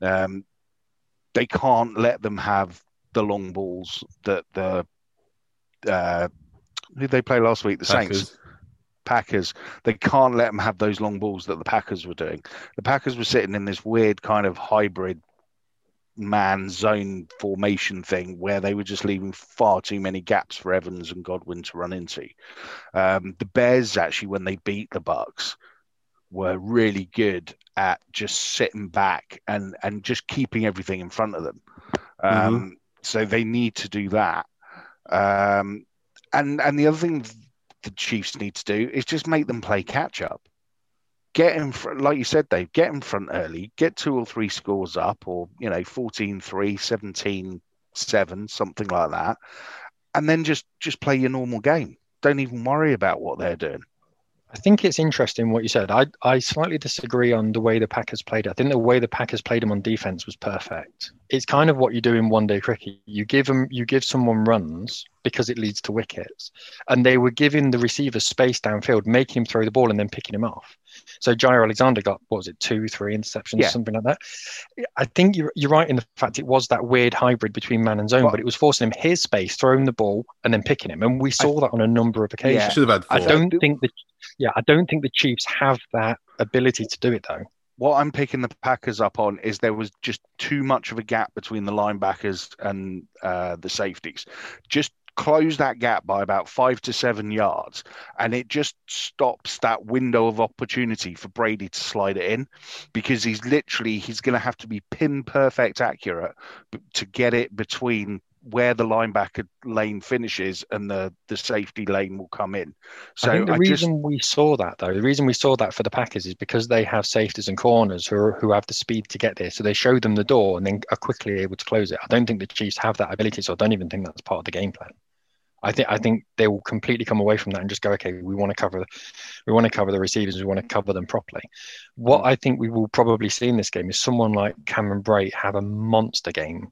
Um, They can't let them have the long balls that the uh, who did they play last week? The Packers. Saints, Packers. They can't let them have those long balls that the Packers were doing. The Packers were sitting in this weird kind of hybrid man zone formation thing where they were just leaving far too many gaps for Evans and Godwin to run into. Um, the Bears actually, when they beat the Bucs, were really good at just sitting back and, and just keeping everything in front of them. Um, mm-hmm. So they need to do that. Um, and and the other thing the Chiefs need to do is just make them play catch-up. Get in front, like you said, Dave, get in front early, get two or three scores up, or, you know, fourteen three, seventeen seven, something like that. And then just, just play your normal game. Don't even worry about what they're doing. I think it's interesting what you said. I, I slightly disagree on the way the Packers played it. I think the way the Packers played them on defense was perfect. It's kind of what you do in one-day cricket. You give them, you give someone runs because it leads to wickets. And they were giving the receiver space downfield, making him throw the ball and then picking him off. So Jair Alexander got, what was it, two, three interceptions, yeah. something like that. I think you're, you're right in the fact it was that weird hybrid between man and zone, well, but it was forcing him his space, throwing the ball and then picking him. And we saw I, that on a number of occasions. Yeah. Should have had four. I don't think the yeah, I don't think the Chiefs have that ability to do it though. What I'm picking the Packers up on is there was just too much of a gap between the linebackers and uh, the safeties. Just close that gap by about five to seven yards, and it just stops that window of opportunity for Brady to slide it in, because he's literally he's going to have to be pin perfect accurate to get it between where the linebacker lane finishes and the, the safety lane will come in. So I think the I reason just... we saw that though, the reason we saw that for the Packers is because they have safeties and corners who are, who have the speed to get there. So they show them the door and then are quickly able to close it. I don't think the Chiefs have that ability, so I don't even think that's part of the game plan. I think I think they will completely come away from that and just go, okay, we want to cover, we want to cover the receivers, we want to cover them properly. What I think we will probably see in this game is someone like Cameron Brate have a monster game,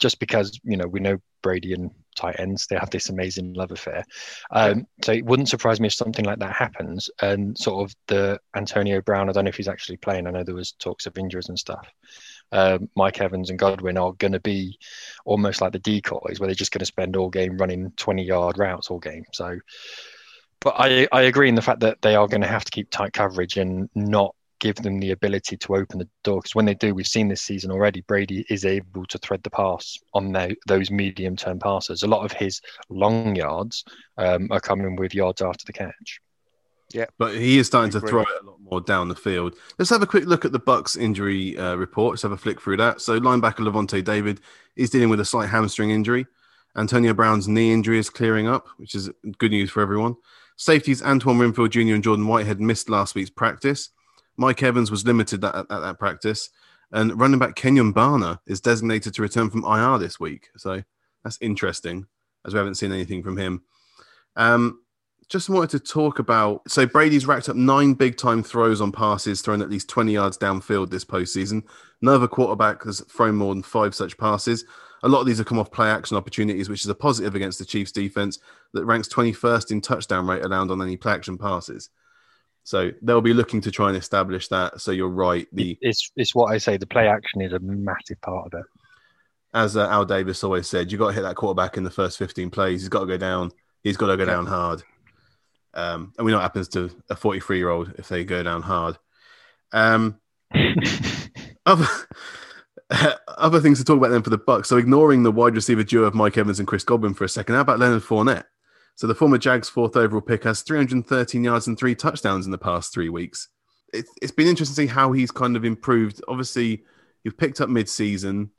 just because, you know, we know Brady and tight ends, they have this amazing love affair. Um, so it wouldn't surprise me if something like that happens. And sort of the Antonio Brown, I don't know if he's actually playing. I know there was talks of injuries and stuff. Um, Mike Evans and Godwin are going to be almost like the decoys, where they're just going to spend all game running twenty-yard routes all game. So, but I, I agree in the fact that they are going to have to keep tight coverage and not give them the ability to open the door, because when they do, we've seen this season already, Brady is able to thread the pass on the, those medium-term passes. A lot of his long yards um, are coming with yards after the catch. Yeah, but he is starting to throw it a lot more down the field. Let's have a quick look at the Bucks injury uh, report. Let's have a flick through that. So linebacker Levante David is dealing with a slight hamstring injury. Antonio Brown's knee injury is clearing up, which is good news for everyone. Safeties Antoine Winfield Junior and Jordan Whitehead missed last week's practice. Mike Evans was limited at, at that practice. And running back Kenyon Barner is designated to return from I R this week. So that's interesting, as we haven't seen anything from him. Um, just wanted to talk about... So Brady's racked up nine big-time throws on passes, thrown at least twenty yards downfield this postseason. None of a quarterback has thrown more than five such passes. A lot of these have come off play-action opportunities, which is a positive against the Chiefs' defense that ranks twenty-first in touchdown rate allowed on any play-action passes. So they'll be looking to try and establish that. So you're right. The It's it's what I say. The play action is a massive part of it. As uh, Al Davis always said, you've got to hit that quarterback in the first fifteen plays. He's got to go down. He's got to go down hard. Um, and we know what happens to a forty-three-year-old if they go down hard. Um, other, other things to talk about then for the Bucs. So ignoring the wide receiver duo of Mike Evans and Chris Godwin for a second, how about Leonard Fournette? So the former Jags fourth overall pick has three hundred thirteen yards and three touchdowns in the past three weeks. It's, it's been interesting to see how he's kind of improved. Obviously, you've picked up mid-season.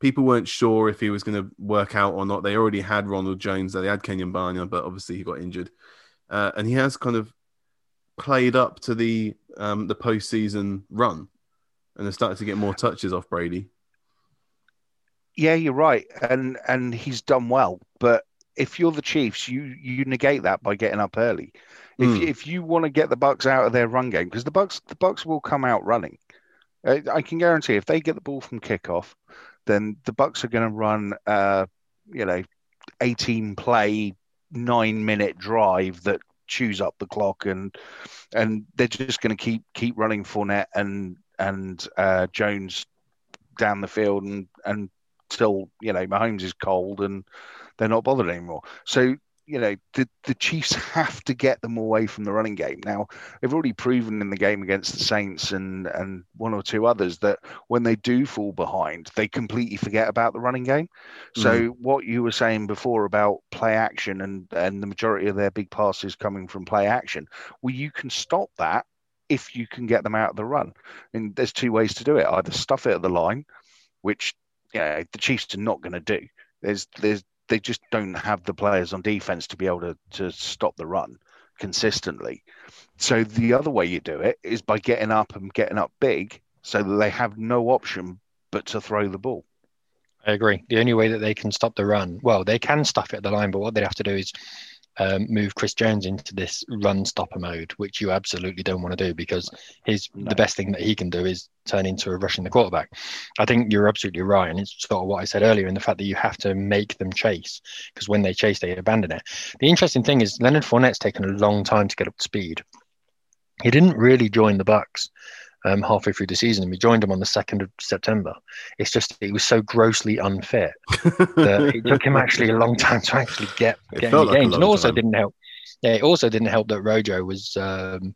People weren't sure if he was going to work out or not. They already had Ronald Jones. They had Kenyon Barner, but obviously he got injured. Uh, and he has kind of played up to the um, the postseason run and has started to get more touches off Brady. Yeah, you're right. And, and he's done well, but if you're the Chiefs, you you negate that by getting up early. If mm. if you want to get the Bucs out of their run game, because the Bucs the Bucs will come out running. I, I can guarantee if they get the ball from kickoff, then the Bucs are going to run uh you know eighteen play nine minute drive that chews up the clock, and and they're just going to keep keep running Fournette and and uh, Jones down the field and and till you know Mahomes is cold and they're not bothered anymore. So, you know, the, the Chiefs have to get them away from the running game. Now, they've already proven in the game against the Saints and, and one or two others that when they do fall behind, they completely forget about the running game. So mm-hmm. what you were saying before about play action and, and the majority of their big passes coming from play action, well, you can stop that if you can get them out of the run. And there's two ways to do it. Either stuff it at the line, which you know, the Chiefs are not going to do. There's there's They just don't have the players on defense to be able to, to stop the run consistently. So the other way you do it is by getting up and getting up big so that they have no option but to throw the ball. I agree. The only way that they can stop the run, well, they can stuff it at the line, but what they'd have to do is um, move Chris Jones into this run stopper mode, which you absolutely don't want to do because his no. the best thing that he can do is turn into a rushing the quarterback. I think you're absolutely right, and it's sort of what I said earlier in the fact that you have to make them chase, because when they chase they abandon it. The interesting thing is Leonard Fournette's taken a long time to get up to speed. He didn't really join the Bucs um, halfway through the season. We joined him on the second of September. It's just he was so grossly unfit that it took him actually a long time to actually get, get any like games, and also time. didn't help yeah it also didn't help that Rojo was um,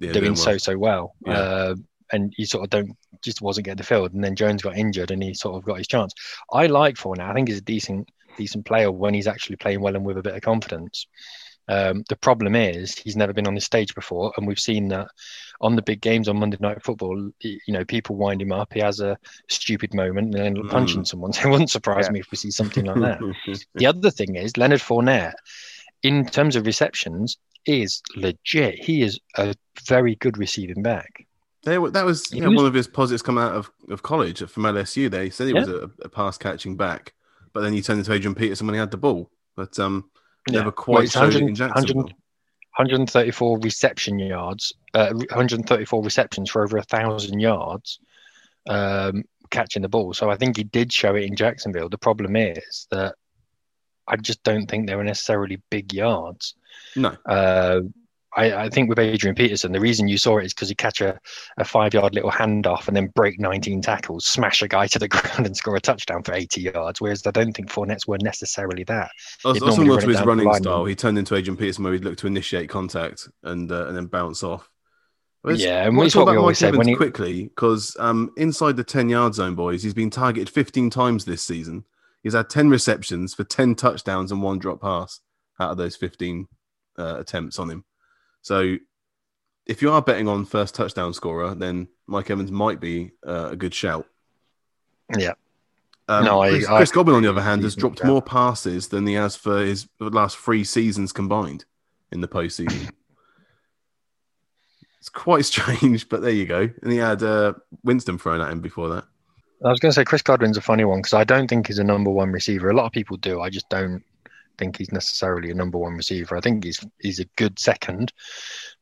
yeah, doing so so well yeah. uh, and he sort of don't just wasn't getting the field, and then Jones got injured and he sort of got his chance. I like Fournette. I think he's a decent decent player when he's actually playing well and with a bit of confidence. Um, the problem is he's never been on this stage before, and we've seen that on the big games on Monday Night Football. You know, people wind him up. He has a stupid moment and then mm. punching someone. So it wouldn't surprise yeah. me if we see something like that. The other thing is Leonard Fournette, in terms of receptions, is legit. He is a very good receiving back. They were, that was, you know, was one of his positives coming out of, of college from L S U. They said he yeah. was a, a pass-catching back, but then he turned into Adrian Peterson when he had the ball. But um, yeah. never quite well, showed it in Jacksonville. one hundred thirty-four reception yards, uh, one hundred thirty-four receptions for over one thousand yards um, catching the ball. So I think he did show it in Jacksonville. The problem is that I just don't think they were necessarily big yards. No. Uh, I, I think with Adrian Peterson, the reason you saw it is because he'd catch a, a five-yard little handoff and then break nineteen tackles, smash a guy to the ground and score a touchdown for eighty yards, whereas I don't think Fournette's were necessarily that. That's also not to his running style. He turned into Adrian Peterson where he'd look to initiate contact and uh, and then bounce off. Well, yeah, and that's what we always said. When he... Quickly, because um, inside the ten-yard zone, boys, he's been targeted fifteen times this season. He's had ten receptions for ten touchdowns and one drop pass out of those fifteen uh, attempts on him. So if you are betting on first touchdown scorer, then Mike Evans might be uh, a good shout. Yeah. Um, no, I, Chris, Chris I, Godwin, on the other hand, has dropped more passes than he has for his last three seasons combined in the postseason. It's quite strange, but there you go. And he had uh, Winston thrown at him before that. I was going to say Chris Godwin's a funny one because I don't think he's a number one receiver. A lot of people do. I just don't think he's necessarily a number one receiver. I think he's he's a good second,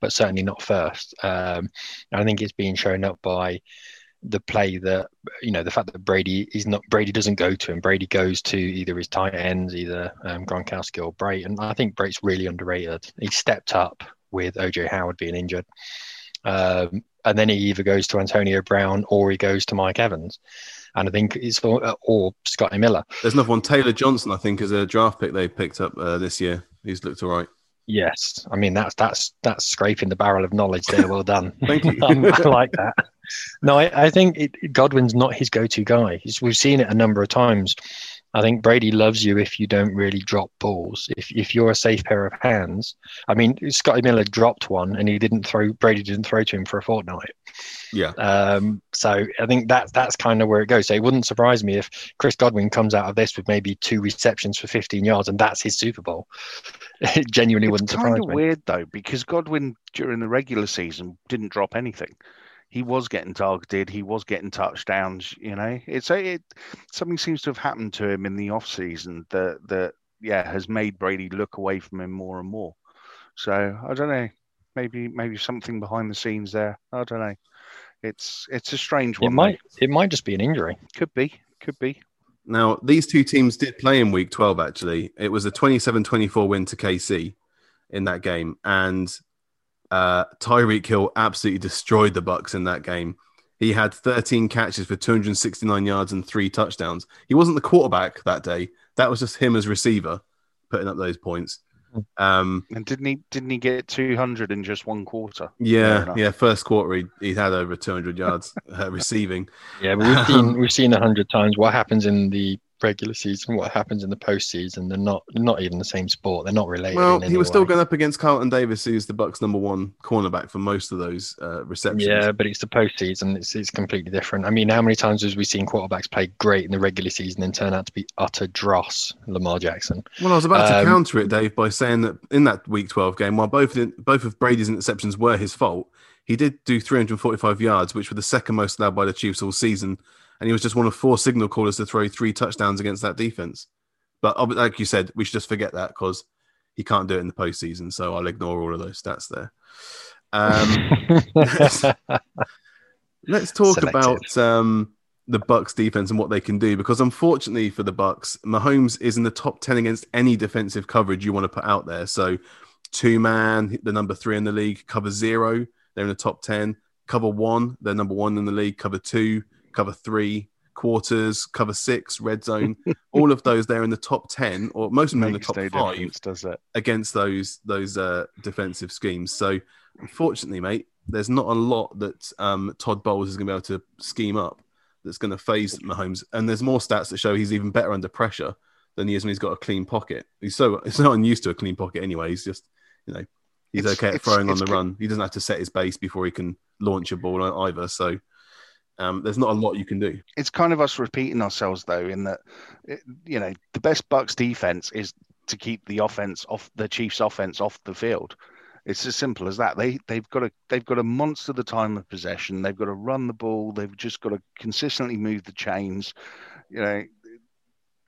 but certainly not first. Um, I think it's being shown up by the play that, you know, the fact that Brady is not Brady doesn't go to him. Brady goes to either his tight ends, either um, Gronkowski or Brate. And I think Brate's really underrated. He stepped up with O J Howard being injured. Um, and then he either goes to Antonio Brown or he goes to Mike Evans. And I think it's for, uh, or Scotty Miller. There's another one, Taylor Johnson, I think, is a draft pick they picked up uh, this year. He's looked all right. Yes. I mean, that's that's that's scraping the barrel of knowledge there. Well done. Thank you. um, I like that. No, I, I think it, Godwin's not his go-to guy. He's, we've seen it a number of times. I think Brady loves you if you don't really drop balls. If if you're a safe pair of hands, I mean, Scotty Miller dropped one and he didn't throw. Brady didn't throw to him for a fortnight. Yeah. Um. So I think that that's kind of where it goes. So it wouldn't surprise me if Chris Godwin comes out of this with maybe two receptions for fifteen yards and that's his Super Bowl. It genuinely it's wouldn't surprise me. It's kind of weird though because Godwin during the regular season didn't drop anything. He was getting targeted. He was getting touchdowns. You know, it's a, it, something seems to have happened to him in the off season that that yeah has made Brady look away from him more and more. So I don't know. Maybe maybe something behind the scenes there. I don't know. It's it's a strange one. It might though. It might just be an injury. Could be. Could be. Now these two teams did play in Week twelve. Actually, it was a twenty-seven twenty-four win to K C in that game, and. Uh, Tyreek Hill absolutely destroyed the Bucs in that game. He had thirteen catches for two hundred sixty-nine yards and three touchdowns. He wasn't the quarterback that day. That was just him as receiver putting up those points. Um, and didn't he didn't he get two hundred in just one quarter? Yeah, yeah. First quarter he, he had over two hundred yards uh, receiving. Yeah, but we've seen um, we've seen a hundred times what happens in the regular season, what happens in the postseason. They're not not even the same sport. They're not related. Well, he was way. still going up against Carlton Davis, who's the Bucs' number one cornerback for most of those uh, receptions. Yeah, but it's the postseason. It's it's completely different. I mean, how many times have we seen quarterbacks play great in the regular season and turn out to be utter dross? Lamar Jackson. Well, I was about um, to counter it, Dave, by saying that in that Week twelve game, while both both of Brady's interceptions were his fault, he did do three hundred forty-five yards, which were the second most allowed by the Chiefs all season. And he was just one of four signal callers to throw three touchdowns against that defense. But like you said, we should just forget that because he can't do it in the postseason. So I'll ignore all of those stats there. Um, let's, let's talk Selective. about um, the Bucs defense and what they can do. Because unfortunately for the Bucs, Mahomes is in the top ten against any defensive coverage you want to put out there. So two-man, the number three in the league, cover zero, they're in the top ten. Cover one, they're number one in the league, cover two. Cover three, quarters, cover six, red zone, all of those they're in the top ten, or most of them in the top five does it. against those those uh, defensive schemes. So, unfortunately, mate, there's not a lot that um, Todd Bowles is going to be able to scheme up that's going to phase Mahomes. And there's more stats that show he's even better under pressure than he is when he's got a clean pocket. He's so he's not unused to a clean pocket anyway. He's just, you know, he's it's, okay at throwing it's, on it's the good. run. He doesn't have to set his base before he can launch a ball either. So. Um, there's not a lot you can do. It's kind of us repeating ourselves, though, in that, you know, the best Bucs defense is to keep the offense off the Chiefs' offense off the field. It's as simple as that. They they've got to they've got to monster the time of possession. They've got to run the ball. They've just got to consistently move the chains. You know,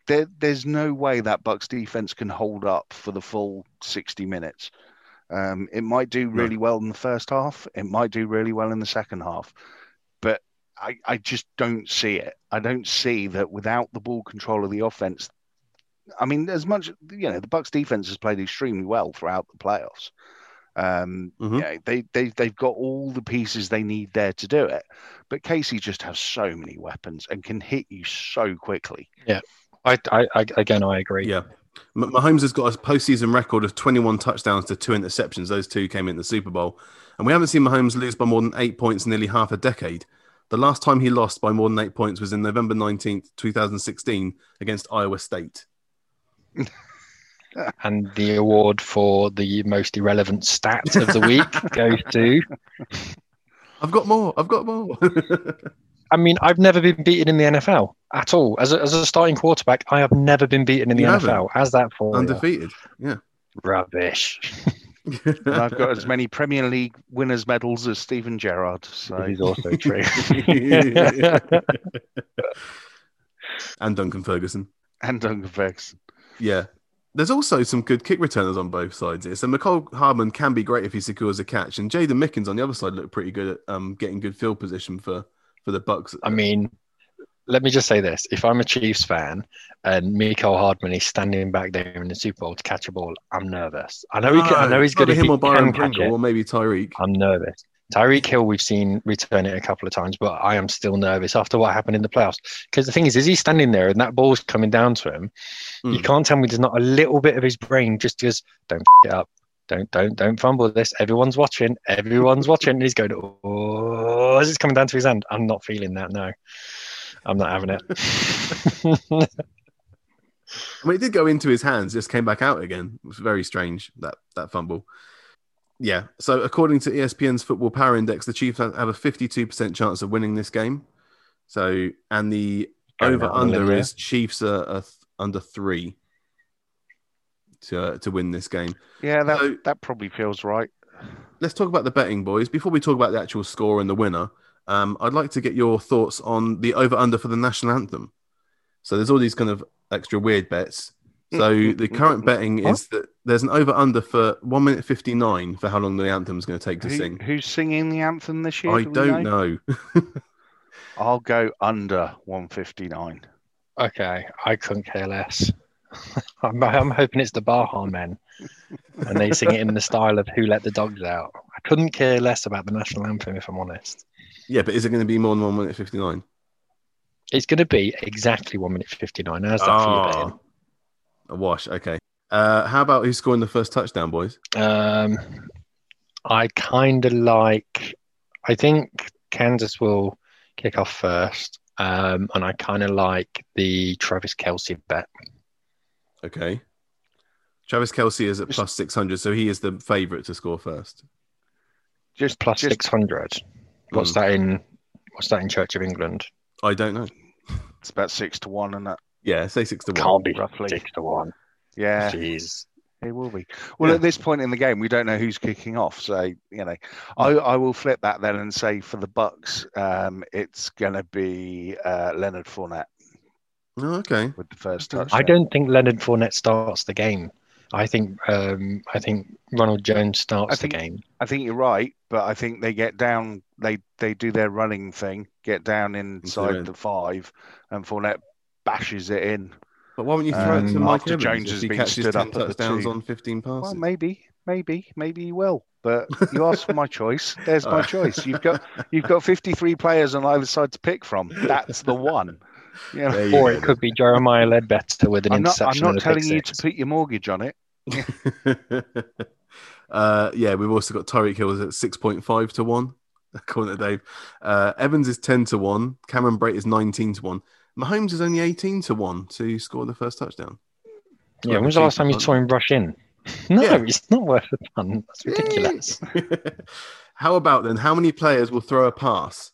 there there's no way that Bucs defense can hold up for the full sixty minutes. Um, it might do really well in the first half. It might do really well in the second half, but I, I just don't see it. I don't see that without the ball control of the offense. I mean, as much, you know, the Bucs defense has played extremely well throughout the playoffs. Um, mm-hmm. you know, they, they, they've got all the pieces they need there to do it. But K C just has so many weapons and can hit you so quickly. Yeah. I, I, I again, I agree. Yeah. Mahomes has got a postseason record of twenty-one touchdowns to two interceptions. Those two came in the Super Bowl. And we haven't seen Mahomes lose by more than eight points in nearly half a decade. The last time he lost by more than eight points was in November nineteenth, twenty sixteen, against Iowa State. And the award for the most irrelevant stat of the week goes to... I've got more. I've got more. I mean, I've never been beaten in the N F L at all. As a, as a starting quarterback, I have never been beaten in the N F L. How's that for Undefeated. You? Yeah. Rubbish. And I've got as many Premier League winners' medals as Stephen Gerrard. So he's also true. And Duncan Ferguson. And Duncan Ferguson. Yeah. There's also some good kick returners on both sides here. So McCall Hardman can be great if he secures a catch. And Jaden Mickens on the other side looked pretty good at um, getting good field position for, for the Bucks. I mean, let me just say this. If I'm a Chiefs fan and Mecole Hardman is standing back there in the Super Bowl to catch a ball, I'm nervous. I know he can, I know he's good at him or Byron Pringle or maybe Tyreek. I'm nervous. Tyreek Hill, we've seen return it a couple of times, but I am still nervous after what happened in the playoffs. Because the thing is, is he's standing there and that ball's coming down to him. Mm. You can't tell me there's not a little bit of his brain just goes, don't f*** it up. Don't, don't, don't fumble this. Everyone's watching. Everyone's watching. And he's going, oh, as it's coming down to his hand. I'm not feeling that, no. I'm not having it. I mean, it did go into his hands. Just came back out again. It was very strange, that, that fumble. Yeah, so according to E S P N's Football Power Index, the Chiefs have a fifty-two percent chance of winning this game. So, and the over-under is Chiefs are, are under three to uh, to win this game. Yeah, that so, that probably feels right. Let's talk about the betting, boys. Before we talk about the actual score and the winner, um, I'd like to get your thoughts on the over-under for the national anthem. So there's all these kind of extra weird bets. So the current betting is what? That there's an over-under for one minute fifty-nine for how long the anthem's going to take to Who, sing. Who's singing the anthem this year? I do don't know. know. I'll go under one fifty-nine. Okay, I couldn't care less. I'm, I'm hoping it's the Baha Men and they sing it in the style of Who Let the Dogs Out. I couldn't care less about the national anthem, if I'm honest. Yeah, but is it going to be more than one minute fifty-nine? It's going to be exactly one minute fifty-nine. How's that oh. for your betting? A wash, okay. Uh, how about who's scoring the first touchdown, boys? Um, I kind of like... I think Kansas will kick off first, um, and I kind of like the Travis Kelce bet. Okay. Travis Kelce is at just, plus six hundred, so he is the favourite to score first. Just plus just, six hundred. What's mm. that in? What's that in Church of England? I don't know. It's about six to one, isn't it? Yeah, say six to one. Can't be roughly six to one. Yeah, jeez, it will be. Well, yeah. At this point in the game, we don't know who's kicking off. So you know, I, I will flip that then and say for the Bucks, um, it's going to be uh, Leonard Fournette. Oh, okay, with the first touch. I don't think Leonard Fournette starts the game. I think um, I think Ronald Jones starts think, the game. I think you're right, but I think they get down. They they do their running thing, get down inside the five, and Fournette bashes it in. But why wouldn't you throw um, it to Mike Evans? Jones has been stood up at the two on fifteen passes. Well, maybe, maybe, maybe he will. But you asked for my choice. There's my choice. You've got you've got fifty-three players on either side to pick from. That's the one. You know, you or go. It could be Jeremiah Ledbetter with an I'm not, interception. I'm not telling you to put your mortgage on it. uh, yeah, we've also got Tyreek Hill at six point five to one, according to Dave. Uh, Evans is ten to one. Cameron Brate is nineteen to one. Mahomes is only eighteen to one to score the first touchdown. Yeah, when was the last time you saw him rush in? No, yeah. It's not worth a punt. That's ridiculous. How about then? How many players will throw a pass?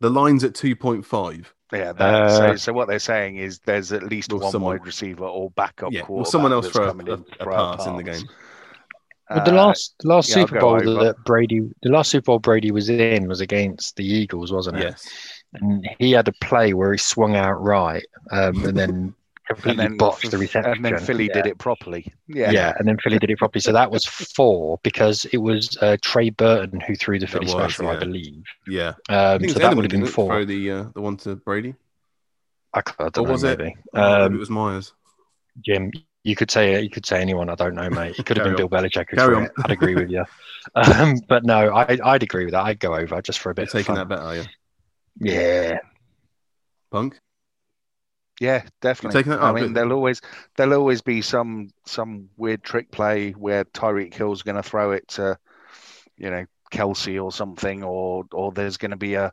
The line's at two point five. Yeah, that, uh, so, so what they're saying is there's at least one someone, wide receiver or backup yeah, quarterback. Or someone else throw a, a, a pass, pass in the game. Well, the last last uh, Super yeah, Bowl over. that Brady, the last Super Bowl Brady was in was against the Eagles, wasn't it? Yes. And he had a play where he swung out right, um, and then completely and then botched the reception. And then Philly yeah. did it properly. Yeah, yeah, and then Philly did it properly. So that was four because it was uh, Trey Burton who threw the Philly was, special, yeah. I believe. Yeah, um, I think so that would have been four. Throw the uh, the one to Brady. I, I don't or know. Was it? Maybe. Um, it was Myers. Jim. You could say you could say anyone. I don't know, mate. It could have been on. Bill Belichick. Who I'd agree with you, um, but no, I, I'd agree with that. I'd go over just for a bit. You're of taking fun. That bet, are you? Yeah, Punk. Yeah, definitely. You're taking that I up, mean, there'll always there'll always be some some weird trick play where Tyreek Hill's going to throw it to, you know, Kelce or something, or or there's going to be a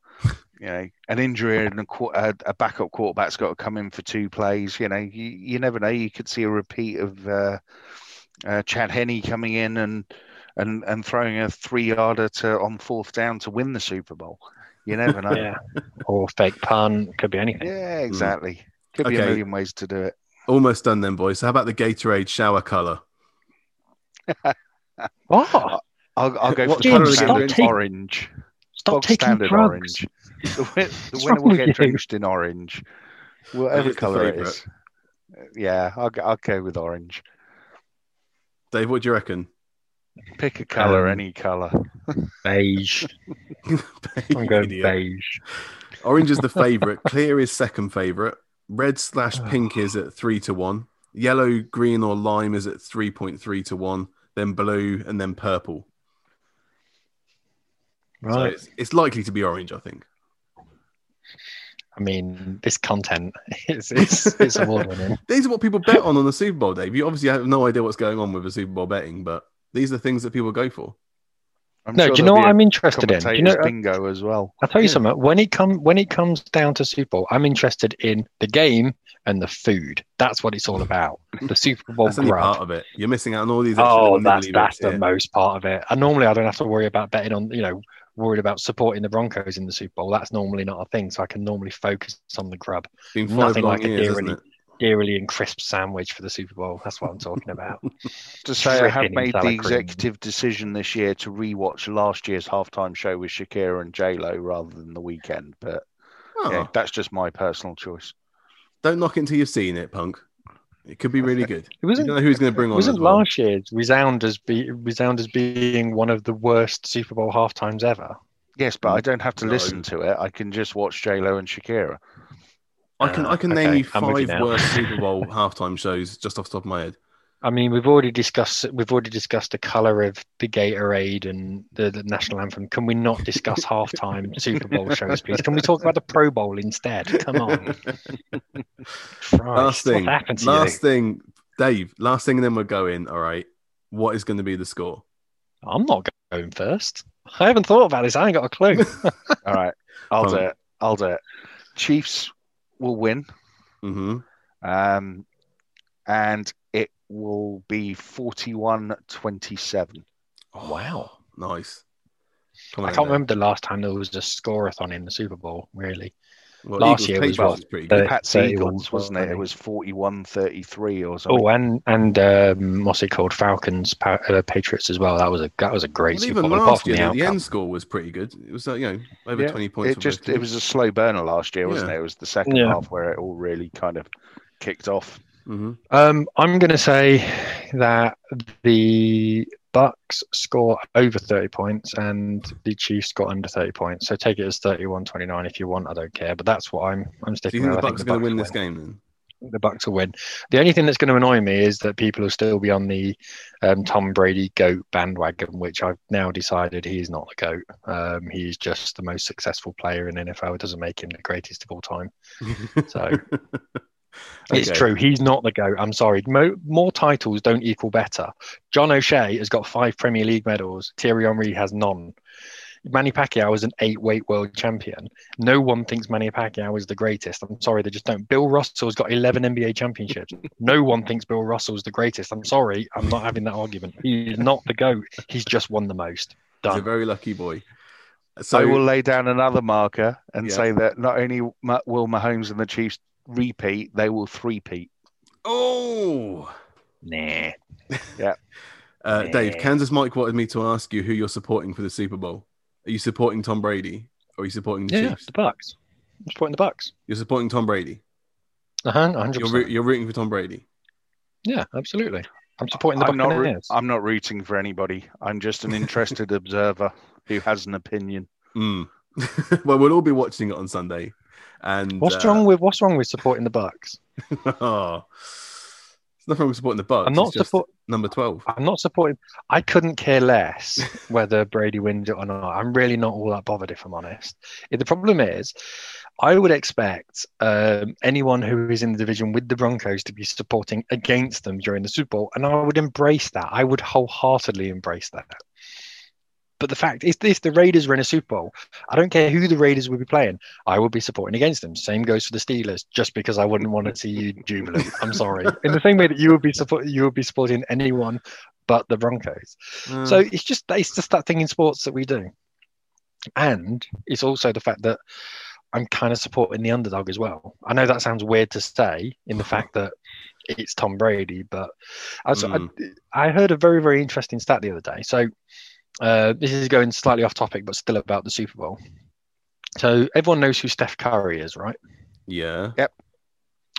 you know, an injury and a, a backup quarterback's got to come in for two plays. You know, you, you never know. You could see a repeat of uh, uh, Chad Henne coming in and and and throwing a three-yarder to on fourth down to win the Super Bowl. You never know. Yeah. Or fake punt. Could be anything. Yeah, exactly. Mm. Could okay. be a million ways to do it. Almost done then, boys. So how about the Gatorade shower colour? What? I'll, I'll go what, for Jim, the standard take, orange. Stop taking standard drugs. Orange. The, the winner will get drenched in orange. Whatever colour it is. Yeah, I'll, I'll go with orange. Dave, what do you reckon? Pick a colour, um, any colour. Beige. beige. I'm going beige. Orange is the favourite. Clear is second favourite. Red slash pink is at three to one. Yellow, green, or lime is at three point three to one. Then blue, and then purple. Right, so it's, it's likely to be orange, I think. I mean, this content is it's, it's award-winning. These are what people bet on on the Super Bowl, Dave. You obviously have no idea what's going on with the Super Bowl betting, but these are things that people go for. I'm no, sure do you know what I'm interested in? Do you know bingo as well? I'll tell you yeah. something. When it comes when it comes down to Super Bowl, I'm interested in the game and the food. That's what it's all about. The Super Bowl. That's only part of it. You're missing out on all these. Oh, that's that's the most part of it. And normally, I don't have to worry about betting on. You know, worried about supporting the Broncos in the Super Bowl. That's normally not a thing. So I can normally focus on the grub. Been five Nothing long like years, a dearly, dearly and crisp sandwich for the Super Bowl. That's what I'm talking about. To say, I have made the executive decision this year to rewatch last year's halftime show with Shakira and J-Lo rather than the weekend. But oh. yeah, that's just my personal choice. Don't knock it until you've seen it, Punk. It could be really good. It wasn't, you don't know who's going to bring on. Wasn't as well. Last year's resound as, be, resound as being one of the worst Super Bowl halftimes ever? Yes, but I don't have to no. listen to it. I can just watch J-Lo and Shakira. I can uh, I can okay. name you five you worst Super Bowl halftime shows just off the top of my head. I mean, we've already discussed we've already discussed the colour of the Gatorade and the, the national anthem. Can we not discuss halftime Super Bowl shows, please? Can we talk about the Pro Bowl instead? Come on. Christ, last thing, last you? thing, Dave. Last thing, and then we're going. All right, what is going to be the score? I'm not going first. I haven't thought about this. I ain't got a clue. All right, I'll Fun. do it. I'll do it. Chiefs will win, mm-hmm. um, and it will be forty-one twenty-seven. Oh, wow, nice. Come I can't there. remember the last time there was a scoreathon in the Super Bowl, really. Well, last Eagles year was, well, was pretty good. Pat's Eagles, wasn't it? It was forty-one thirty-three or something. Oh, and and um, what's it called? Falcons, pa- uh, Patriots as well. That was a that was a great well, Super Bowl. Even last year, the, the end score was pretty good. It was uh, you know over yeah, twenty points. It just it was a slow burner last year, wasn't yeah. it? It was the second yeah. half where it all really kind of kicked off. Mm-hmm. Um, I'm going to say that the Bucks score over thirty points and the Chiefs got under thirty points. So take it as thirty-one twenty-nine if you want. I don't care, but that's what I'm I'm sticking with. Do you think the Bucks are going to win this game then? The Bucks will win. The only thing that's going to annoy me is that people will still be on the um, Tom Brady GOAT bandwagon, which I've now decided he's not the GOAT. Um, he's just the most successful player in the N F L. It doesn't make him the greatest of all time. So... Okay. It's true. He's not the GOAT. I'm sorry. Mo- more titles don't equal better. John O'Shea has got five Premier League medals. Thierry Henry has none. Manny Pacquiao is an eight-weight world champion. No one thinks Manny Pacquiao is the greatest. I'm sorry, they just don't. Bill Russell's got eleven N B A championships. No one thinks Bill Russell's the greatest. I'm sorry, I'm not having that argument. He's not the GOAT. He's just won the most. Done. He's a very lucky boy. So I will lay down another marker and yeah. say that not only will Mahomes and the Chiefs repeat, they will three-peat. Oh! Nah. Yeah. uh, nah. Dave, Kansas Mike wanted me to ask you who you're supporting for the Super Bowl. Are you supporting Tom Brady? Or are you supporting the yeah, Chiefs? the Bucks. I'm supporting the Bucks. You're supporting Tom Brady? Uh-huh, one hundred percent. You're, you're rooting for Tom Brady? Yeah, absolutely. I'm supporting the I'm Buccaneers. Not root- I'm not rooting for anybody. I'm just an interested observer who has an opinion. Mm. Well, we'll all be watching it on Sunday. And what's uh, wrong with what's wrong with supporting the Bucks? Oh, there's nothing wrong with supporting the Bucks. I'm not supporting number twelve. I'm not supporting. I couldn't care less whether Brady wins it or not. I'm really not all that bothered, if I'm honest. The problem is, I would expect um, anyone who is in the division with the Broncos to be supporting against them during the Super Bowl, and I would embrace that. I would wholeheartedly embrace that. But the fact is, if the Raiders were in a Super Bowl, I don't care who the Raiders would be playing, I would be supporting against them. Same goes for the Steelers, just because I wouldn't want to see you jubilant. I'm sorry. In the same way that you would be support, you would be supporting anyone but the Broncos. Mm. So it's just it's just that thing in sports that we do. And it's also the fact that I'm kind of supporting the underdog as well. I know that sounds weird to say, in the fact that it's Tom Brady, but I, was, mm. I, I heard a very, very interesting stat the other day. So uh, this is going slightly off topic, but still about the Super Bowl. So everyone knows who Steph Curry is, right? Yeah. Yep.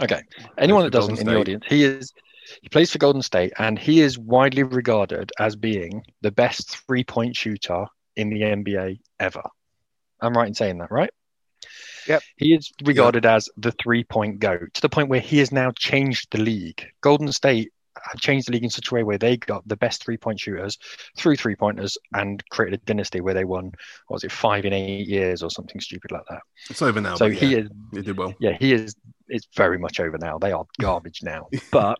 Okay. Anyone that doesn't in the audience, he is he plays for Golden State, and he is widely regarded as being the best three-point shooter in the N B A ever. I'm right in saying that, right? Yep. He is regarded yep. as the three-point goat, to the point where he has now changed the league. Golden State have changed the league in such a way where they got the best three-point shooters through three-pointers and created a dynasty where they won, what was it, five in eight years or something stupid like that. It's over now. So yeah, he is. They did well. Yeah, he is. It's very much over now. They are garbage now. But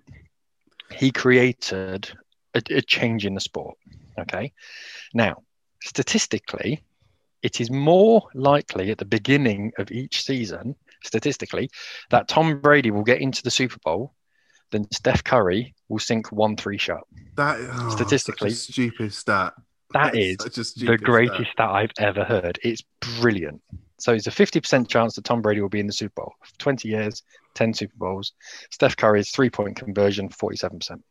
he created a, a change in the sport. Okay. Now, statistically, it is more likely at the beginning of each season, statistically, that Tom Brady will get into the Super Bowl than Steph Curry will sink one three shot. That oh, statistically, such a stupid stat. That, that is, is the greatest stat. stat I've ever heard. It's brilliant. So it's a fifty percent chance that Tom Brady will be in the Super Bowl. twenty years, ten Super Bowls. Steph Curry's three-point conversion, forty-seven percent.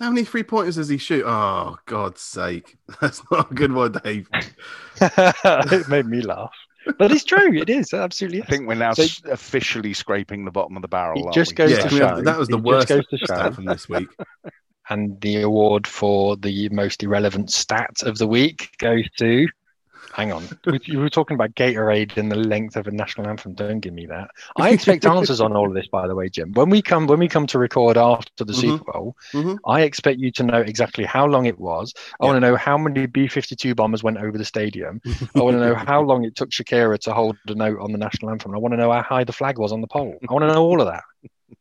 How many three-pointers does he shoot? Oh, God's sake. That's not a good one, Dave. It made me laugh. But it's true. It is. It absolutely is. I think we're now so, officially scraping the bottom of the barrel, aren't just we? Goes yeah, to show, that was the worst stat from this week. And the award for the most irrelevant stat of the week goes to... Hang on. You were talking about Gatorade and the length of a national anthem. Don't give me that. I expect answers on all of this, by the way, Jim. When we come when we come to record after the mm-hmm. Super Bowl, mm-hmm. I expect you to know exactly how long it was. I yeah. want to know how many B fifty-two bombers went over the stadium. I want to know how long it took Shakira to hold a note on the national anthem. I want to know how high the flag was on the pole. I want to know all of that.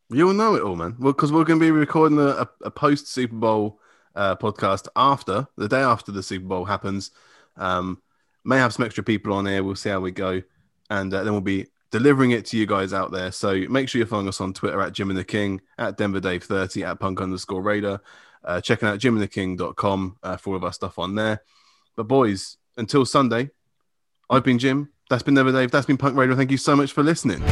You'll know it all, man. Well, because we're going to be recording a, a, a post-Super Bowl uh, podcast after, the day after the Super Bowl happens. Um May have some extra people on here. We'll see how we go. And uh, then we'll be delivering it to you guys out there. So make sure you're following us on Twitter at Jim and the King, at Denver Dave thirty, at Punk underscore Raider. Uh, checking out jim and the king dot com uh, for all of our stuff on there. But boys, until Sunday, I've been Jim. That's been Denver Dave. That's been Punk Raider. Thank you so much for listening.